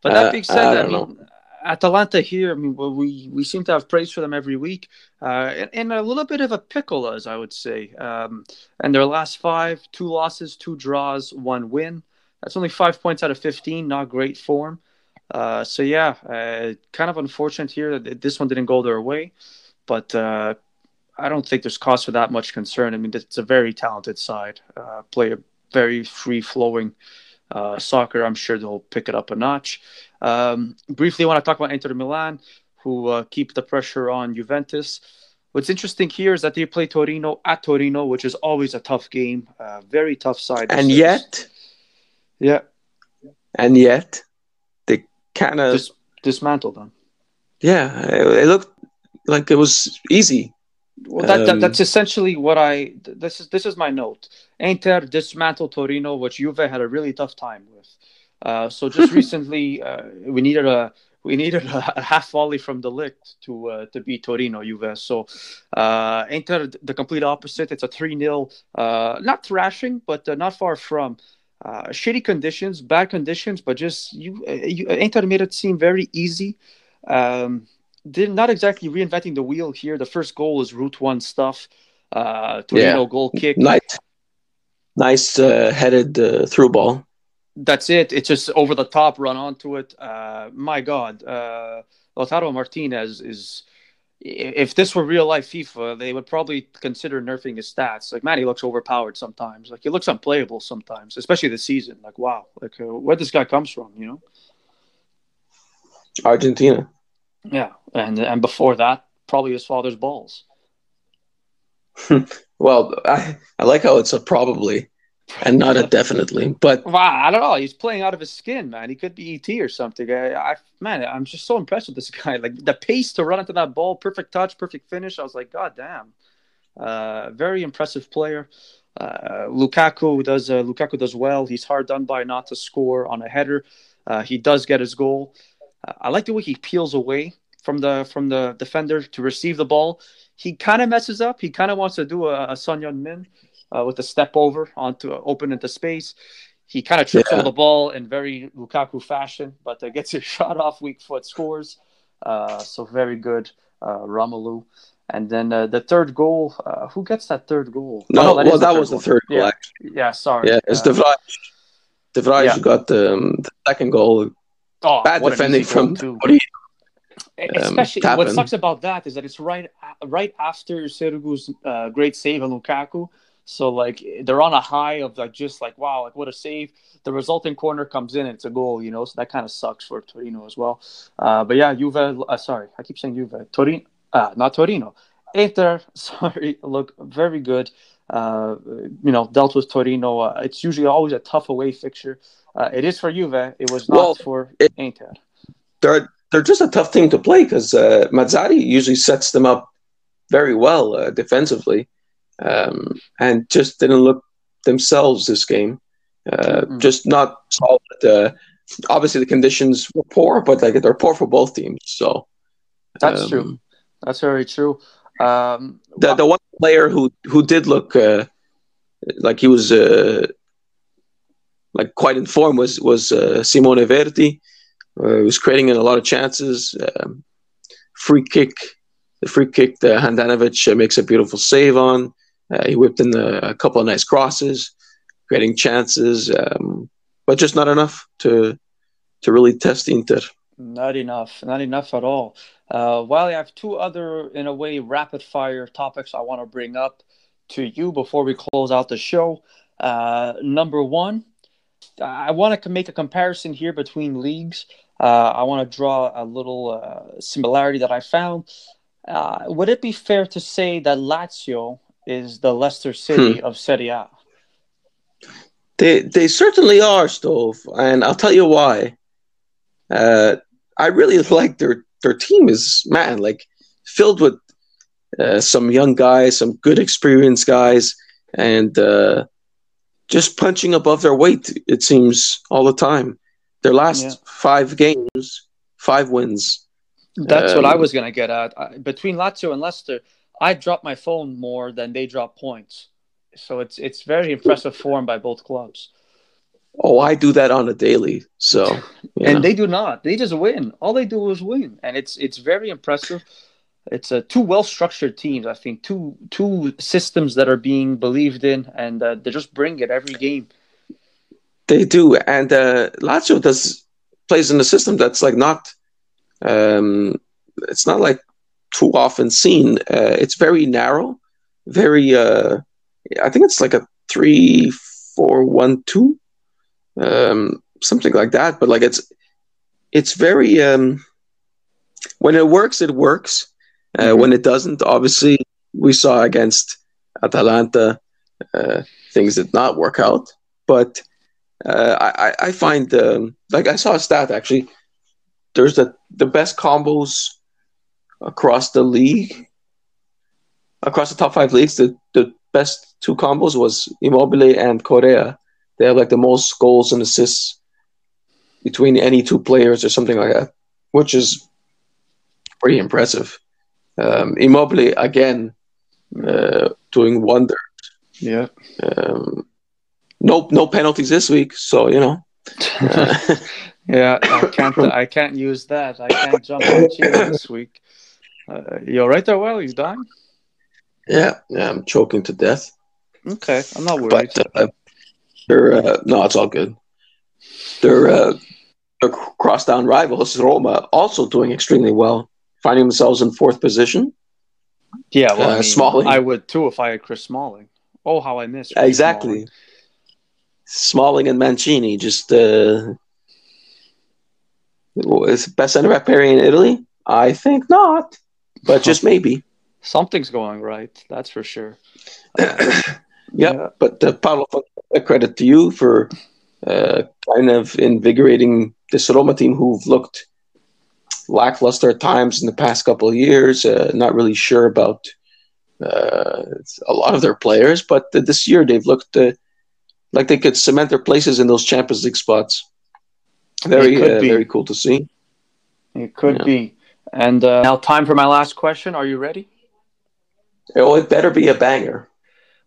but that uh, being said, I, I mean, know. Atalanta here. I mean, we we seem to have praise for them every week, uh, and, and a little bit of a pickle, as I would say. Um, and their last five: two losses, two draws, one win. That's only five points out of fifteen. Not great form. Uh, so yeah, uh, kind of unfortunate here that this one didn't go their way. But uh, I don't think there's cause for that much concern. I mean, it's a very talented side. Uh, play a very free-flowing uh, soccer. I'm sure they'll pick it up a notch. Um, briefly, I want to talk about Inter Milan, who uh, keep the pressure on Juventus. What's interesting here is that they play Torino at Torino, which is always a tough game, uh, very tough side. And series. yet, yeah, and yet they kind of Dis- dismantled them. Yeah, it, it looked like it was easy. Well, that, um, that that's essentially what I. This is this is my note. Inter dismantled Torino, which Juve had a really tough time with. Uh, so just recently, uh, we needed a we needed a, a half volley from De Ligt to uh, to beat Torino, Juve. So uh, Inter, the complete opposite. It's a three nil, uh, not thrashing, but uh, not far from. Uh, shitty conditions, bad conditions, but just you, uh, you Inter made it seem very easy. Um, They're not exactly reinventing the wheel here. The first goal is route one stuff. Uh, Torino yeah. goal kick. Nice, nice uh, headed uh, through ball. That's it. It's just over the top, run onto it. Uh, my God. Uh, Lautaro Martinez is... If this were real-life FIFA, they would probably consider nerfing his stats. Like, man, he looks overpowered sometimes. Like, he looks unplayable sometimes, especially this season. Like, wow. Like, uh, where this guy comes from, you know? Argentina. Yeah, and and before that, probably his father's balls. Well, I, I like how it's a probably and not a definitely. But wow, I don't know. He's playing out of his skin, man. He could be E T or something. I, I man, I'm just so impressed with this guy. Like the pace to run into that ball, perfect touch, perfect finish. I was like, God damn, uh, very impressive player. Uh, Lukaku does uh, Lukaku does well. He's hard done by not to score on a header. Uh, he does get his goal. I like the way he peels away from the from the defender to receive the ball. He kind of messes up. He kind of wants to do a, a Son Heung-min uh, with a step over onto uh, open into space. He kind of trips yeah. over the ball in very Lukaku fashion, but uh, gets his shot off weak foot, scores. Uh, so very good, uh, Romelu. And then uh, the third goal. Uh, who gets that third goal? No, oh, that well, that was the third goal. Yeah, yeah sorry. Yeah, it's uh, De Vrij. De Vrij yeah. got the, um, the second goal. Oh, bad defending from too. Torino. Especially um, what sucks about that is that it's right right after Sergu's uh, great save on Lukaku. So, like, they're on a high of, like, just, like, wow, like, what a save. The resulting corner comes in, and it's a goal, you know. So that kind of sucks for Torino as well. Uh, but, yeah, Juve uh, – sorry, I keep saying Juve. Torino uh, – not Torino. Inter, sorry, look, very good. Uh, you know, dealt with Torino. Uh, it's usually always a tough away fixture. Uh, it is for Juve. It was not well, for it, Inter. They're, they're just a tough team to play because uh, Mazzarri usually sets them up very well uh, defensively. Um, and just didn't look themselves this game. Uh, mm-hmm. Just not solid. Uh, obviously, the conditions were poor, but like they're poor for both teams. So that's um, true. That's very true. Um, the wow. the one player who, who did look uh, like he was uh, like quite in form was was uh, Simone Verdi. Uh, he was creating a lot of chances. Um, free kick, the free kick that Handanovic makes a beautiful save on. Uh, he whipped in a, a couple of nice crosses, creating chances, um, but just not enough to to really test Inter. Not enough. Not enough at all. Uh, Wally, I have two other, in a way, rapid-fire topics I want to bring up to you before we close out the show. Uh, number one, I want to make a comparison here between leagues. Uh, I want to draw a little uh, similarity that I found. Uh, would it be fair to say that Lazio is the Leicester City hmm. of Serie A? They they certainly are, Stove, and I'll tell you why. Uh, I really like their their team is man like filled with uh, some young guys, some good experienced guys, and uh, just punching above their weight. It seems all the time. Their last yeah. five games, five wins. That's um, what I was going to get at. I, between Lazio and Leicester, I drop my phone more than they drop points. So it's it's very impressive form by both clubs. Oh, I do that on a daily. So, and know. They do not. They just win. All they do is win, and it's it's very impressive. It's a uh, two well structured teams. I think two two systems that are being believed in, and uh, they just bring it every game. They do, and uh, Lazio does plays in a system that's like not. Um, it's not like too often seen. Uh, it's very narrow, very. Uh, I think it's like a three four one two. Um, something like that, but like it's it's very um, when it works, it works. Uh, mm-hmm. When it doesn't, obviously, we saw against Atalanta uh, things did not work out. But uh, I, I find um, like I saw a stat actually. There's the the best combos across the league, across the top five leagues. The the best two combos was Immobile and Correa. They have like the most goals and assists between any two players or something like that, which is pretty impressive. Um, Immobile, again, uh, doing wonders. Yeah. Um, no no penalties this week, so, you know. Uh, yeah, I can't I can't use that. I can't jump on cheer this week. Uh, you all right there, Well? You dying? Yeah, yeah, I'm choking to death. Okay, I'm not worried. But, uh, Uh, no, it's all good. Their uh, cross-down rivals, Roma, also doing extremely well, finding themselves in fourth position. Yeah, well, uh, I mean, Smalling. I would too if I had Chris Smalling. Oh, how I miss Chris exactly. Smalling. Smalling and Mancini, just uh, is best center back pairing in Italy? I think not, but just maybe something's going right. That's for sure. Uh, Yep. Yeah, but uh, Paolo, a credit to you for uh, kind of invigorating this Roma team who've looked lackluster at times in the past couple of years, uh, not really sure about uh, a lot of their players, but uh, this year they've looked uh, like they could cement their places in those Champions League spots. Very, uh, very cool to see. It could yeah. be. And uh, now time for my last question. Are you ready? Oh, it better be a banger.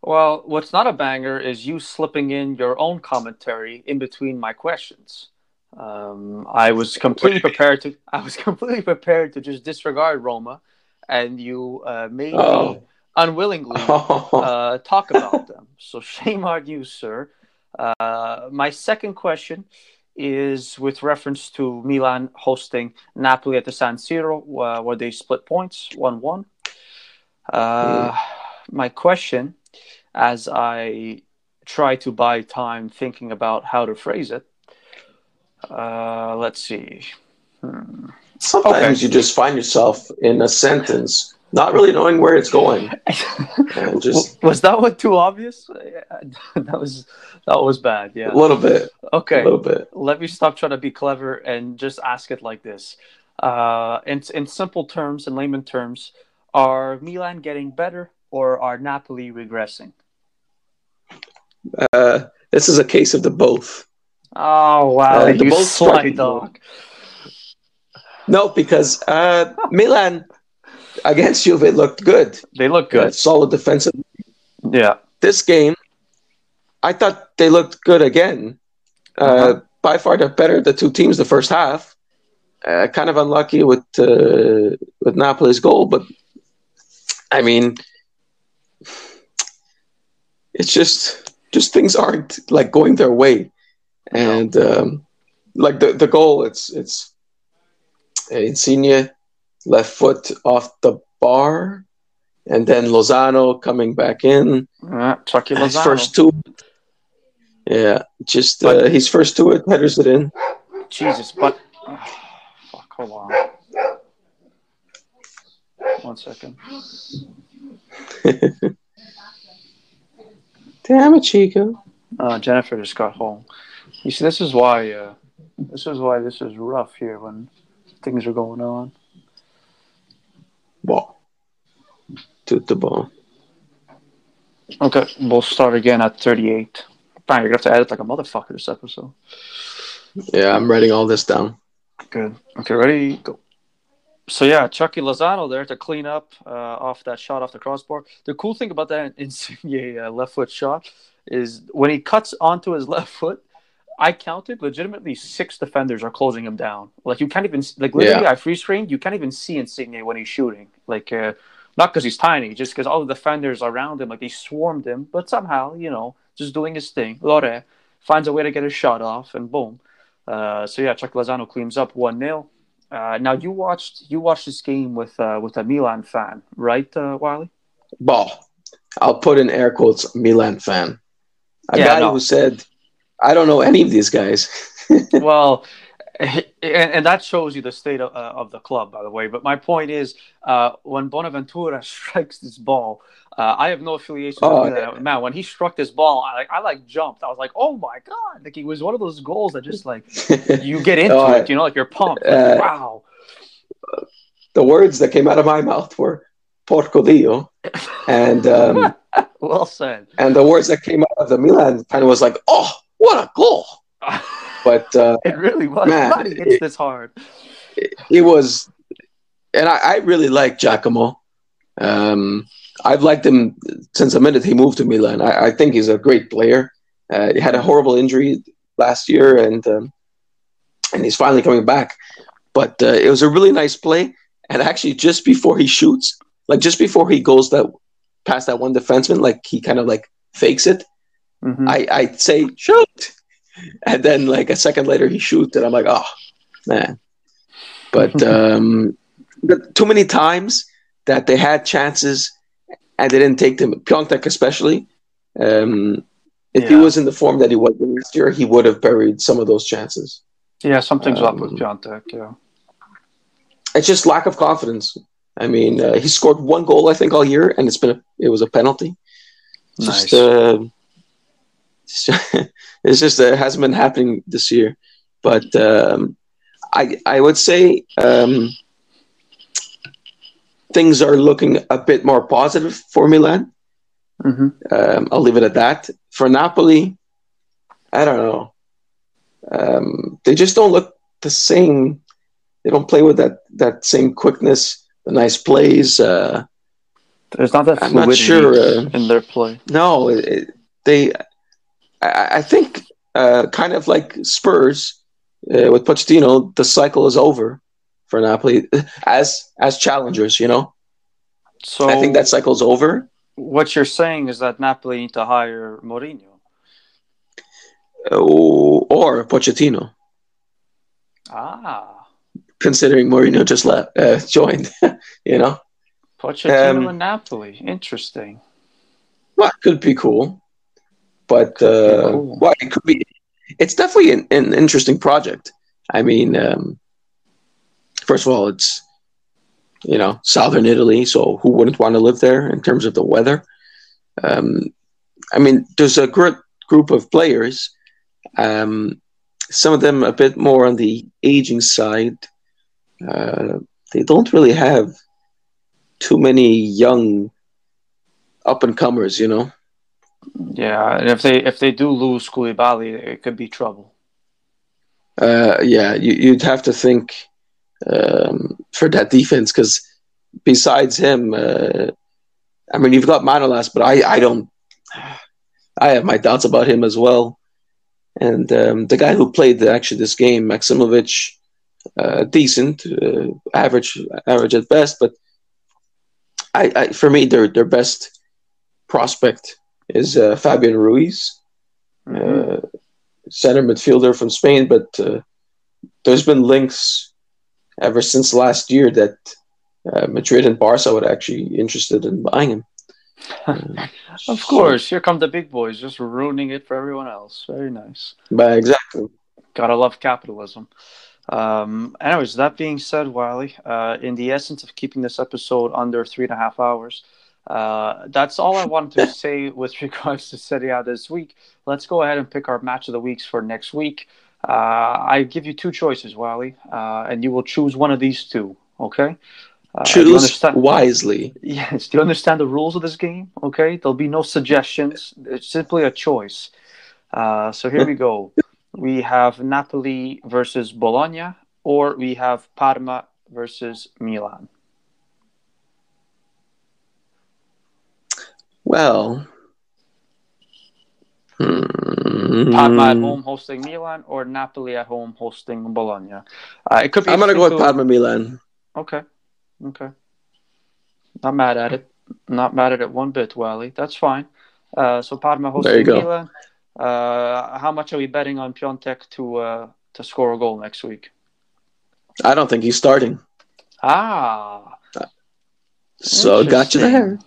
Well, what's not a banger is you slipping in your own commentary in between my questions. Um, I was completely prepared to. I was completely prepared to just disregard Roma, and you uh, made oh. me unwillingly oh. uh, talk about them. So shame on you, sir. Uh, my second question is with reference to Milan hosting Napoli at the San Siro, uh, where they split points, one-one. Uh, mm. My question. as I try to buy time thinking about how to phrase it. Uh, let's see. Hmm. Sometimes okay. you just find yourself in a sentence, not really knowing where it's going. And just... Was that one too obvious? That was that was bad. Yeah, a little bit. Okay, a little bit. Let me stop trying to be clever and just ask it like this. Uh, in in simple terms, in layman terms, are Milan getting better or are Napoli regressing? Uh, this is a case of the both. Oh wow! Uh, the you both sly dog. No, because uh, Milan against Juve looked good. They looked good. Solid defensively. Yeah. This game, I thought they looked good again. Mm-hmm. Uh, by far the better the two teams the first half. Uh, kind of unlucky with uh, with Napoli's goal, but I mean, it's just just things aren't like going their way, and um, like the the goal, it's it's. Insigne, left foot off the bar, and then Lozano coming back in. Uh, Chucky Lozano. His first two. Yeah, just uh, but, his first two, it headers it in. Jesus, but... Oh, fuck, hold on. One second. Damn it, Chico. Uh, Jennifer just got home. You see, this is why... Uh, this is why this is rough here when... things are going on. Ball. Toot the ball. Okay, we'll start again at thirty-eight. Bang, you're going to have to edit like a motherfucker this episode. Yeah, I'm writing all this down. Good. Okay, ready? Go. So, yeah, Chucky Lozano there to clean up uh, off that shot off the crossbar. The cool thing about that Insigne uh, left foot shot is when he cuts onto his left foot, I counted legitimately six defenders are closing him down. Like you can't even like literally yeah. I freeze frame. You can't even see Insigne when he's shooting. Like uh, not because he's tiny, just because all the defenders around him like they swarmed him. But somehow you know just doing his thing. Lore finds a way to get his shot off, and boom. Uh, so yeah, Chuck Lozano cleans up one nil. Uh, now you watched you watched this game with uh, with a Milan fan, right, uh, Wiley? Ball. I'll put in air quotes Milan fan. A yeah, guy no. who said. I don't know any of these guys. Well, and, and that shows you the state of, uh, of the club, by the way. But my point is, uh, when Bonaventura strikes this ball, uh, I have no affiliation oh, with that. Yeah. Man, when he struck this ball, I like, I like jumped. I was like, oh my God. Like, it was one of those goals that just like, you get into oh, it, you know, like you're pumped. Like, uh, wow. The words that came out of my mouth were Porco Dio. And, um, well said. And the words that came out of the Milan fan was like, oh. What a goal! But uh, it really was. Man, Nobody hits it, this hard. It, it was, and I, I really like Giacomo. Um, I've liked him since the minute he moved to Milan. I, I think he's a great player. Uh, he had a horrible injury last year, and um, and he's finally coming back. But uh, it was a really nice play. And actually, just before he shoots, like just before he goes that past that one defenseman, like he kind of like fakes it. Mm-hmm. I I say shoot, and then like a second later he shoots, and I'm like, oh man. But um, too many times that they had chances and they didn't take them. Piontek especially. Um, if yeah. he was in the form that he was last year, he would have buried some of those chances. Yeah, something's um, up with Piontek. Yeah, it's just lack of confidence. I mean, uh, he scored one goal I think all year, and it's been a, it was a penalty. Nice. Just, uh, it's just it uh, hasn't been happening this year, but um, I I would say um, things are looking a bit more positive for Milan. Mm-hmm. Um, I'll leave it at that. For Napoli, I don't know. Um, they just don't look the same. They don't play with that that same quickness, the nice plays. Uh, There's not that fluidity I'm not sure, uh, in their play. No, it, it, they. I think, uh, kind of like Spurs uh, with Pochettino, the cycle is over for Napoli as as challengers. You know, so I think that cycle's over. What you're saying is that Napoli need to hire Mourinho oh, or Pochettino. Ah, considering Mourinho just left, uh, joined. You know, Pochettino um, and Napoli, interesting. What could be cool, but could uh, be cool. Well, it could be. It's definitely an, an interesting project. I mean, um, first of all, it's you know southern Italy, so who wouldn't want to live there in terms of the weather? Um, I mean, there's a good group of players. Um, some of them a bit more on the aging side. Uh, they don't really have too many young up and comers, you know. Yeah, and if they if they do lose Koulibaly, it could be trouble. Uh, yeah, you, you'd have to think um, for that defense because besides him, uh, I mean, you've got Manolas, but I, I don't. I have my doubts about him as well. And um, the guy who played the, actually this game, Maximovic, uh, decent, uh, average, average at best. But I, I for me, their their best prospect is uh, Fabian Ruiz, mm-hmm. uh, center midfielder from Spain. But uh, there's been links ever since last year that uh, Madrid and Barca were actually interested in buying him. Uh, of course, here come the big boys, just ruining it for everyone else. Very nice. But exactly. Gotta love capitalism. Um, anyways, that being said, Wiley, uh, in the essence of keeping this episode under three and a half hours, uh, that's all I wanted to say with regards to Serie A this week. Let's go ahead and pick our match of the weeks for next week. Uh, I give you two choices, Wiley, uh, and you will choose one of these two, okay? Uh, Choose wisely. Yes. Do you understand the rules of this game? Okay. There'll be no suggestions. It's simply a choice. Uh, so here we go. We have Napoli versus Bologna, or we have Parma versus Milan. Well. Hmm. Parma at home hosting Milan, or Napoli at home hosting Bologna. Uh, it could be. I'm going to go with Parma Milan. Okay. Okay. Not mad at it. Not mad at it one bit, Wally. That's fine. Uh, so Parma hosting Milan. Uh, how much are we betting on Piontek to uh, to score a goal next week? I don't think he's starting. Ah. So got you there.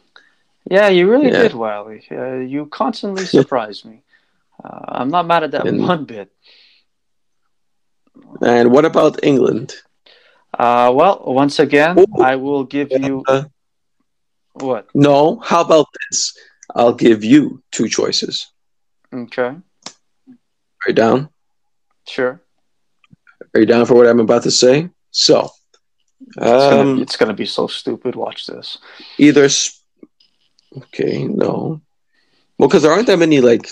Yeah, you really yeah. did, Wally. Uh, you constantly surprise me. Uh, I'm not mad at that and, one bit. And what about England? Uh, well, once again, Ooh. I will give you... Uh, what? No, how about this? I'll give you two choices. Okay. Are you down? Sure. Are you down for what I'm about to say? So... Um, it's going to be so stupid. Watch this. Either... Sp- okay, no. Well, because there aren't that many, like,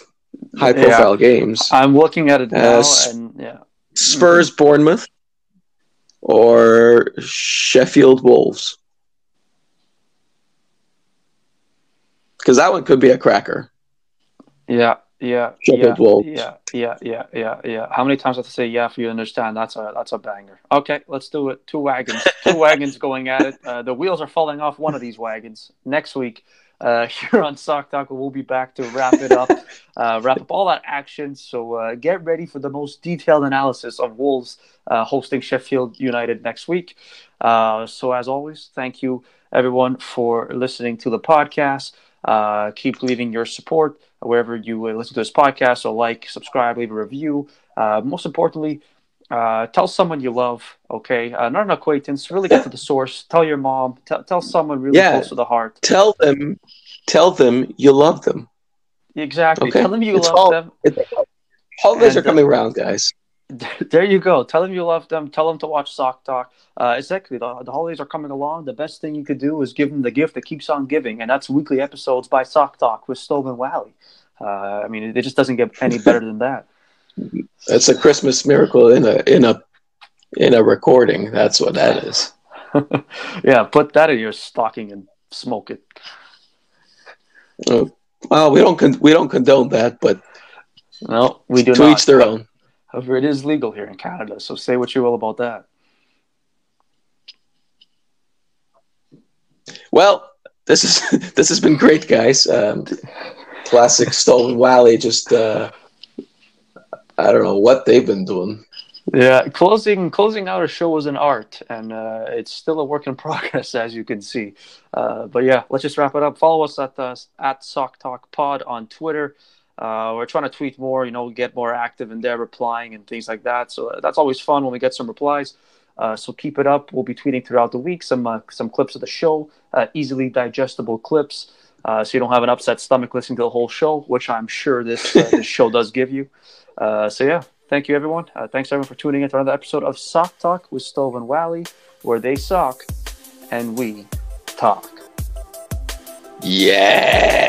high-profile yeah. games. I'm looking at it now, uh, sp- and, yeah. Spurs, mm-hmm. Bournemouth. Or Sheffield Wolves, because that one could be a cracker. Yeah, yeah, Sheffield yeah, Wolves. Yeah, yeah, yeah, yeah, yeah. How many times I have to say yeah for you to understand? That's a that's a banger. Okay, let's do it. Two wagons, two wagons going at it. Uh, the wheels are falling off one of these wagons next week. Uh, here on Sock Talk, we'll be back to wrap it up, uh, wrap up all that action. So uh, get ready for the most detailed analysis of Wolves uh, hosting Sheffield United next week. Uh, so as always, thank you everyone for listening to the podcast. Uh, keep leaving your support wherever you listen to this podcast. So like, subscribe, leave a review. Uh, most importantly, Uh, tell someone you love, okay? Uh, not an acquaintance. Really get to the source. Tell your mom. T- tell someone really yeah. close to the heart. Tell them, tell them you love them. Exactly. Okay? Tell them you it's love all, them. Holidays are coming uh, around, guys. There you go. Tell them you love them. Tell them to watch Sock Talk. Uh, exactly. The, the holidays are coming along. The best thing you could do is give them the gift that keeps on giving, and that's weekly episodes by Sock Talk with Stove and Wally. Uh, I mean, it, it just doesn't get any better than that. It's a Christmas miracle in a in a in a recording. That's what that is. Yeah, put that in your stocking and smoke it. Uh, well, we don't con- we don't condone that, but no, we do. To not. Each their own. However, it is legal here in Canada, so say what you will about that. Well, this is this has been great, guys. Um, classic Stolen Wally, just. Uh, I don't know what they've been doing. Yeah, closing closing out a show was an art, and uh, it's still a work in progress, as you can see. Uh, but yeah, let's just wrap it up. Follow us at uh, at Sock Talk Pod on Twitter. Uh, we're trying to tweet more, you know, get more active in there, replying and things like that. So that's always fun when we get some replies. Uh, so keep it up. We'll be tweeting throughout the week some uh, some clips of the show, uh, easily digestible clips, uh, so you don't have an upset stomach listening to the whole show, which I'm sure this uh, this show does give you. Uh, so yeah. Thank you, everyone. Uh, thanks, everyone, for tuning in to another episode of Sock Talk with Stove and Wally, where they sock and we talk. Yeah.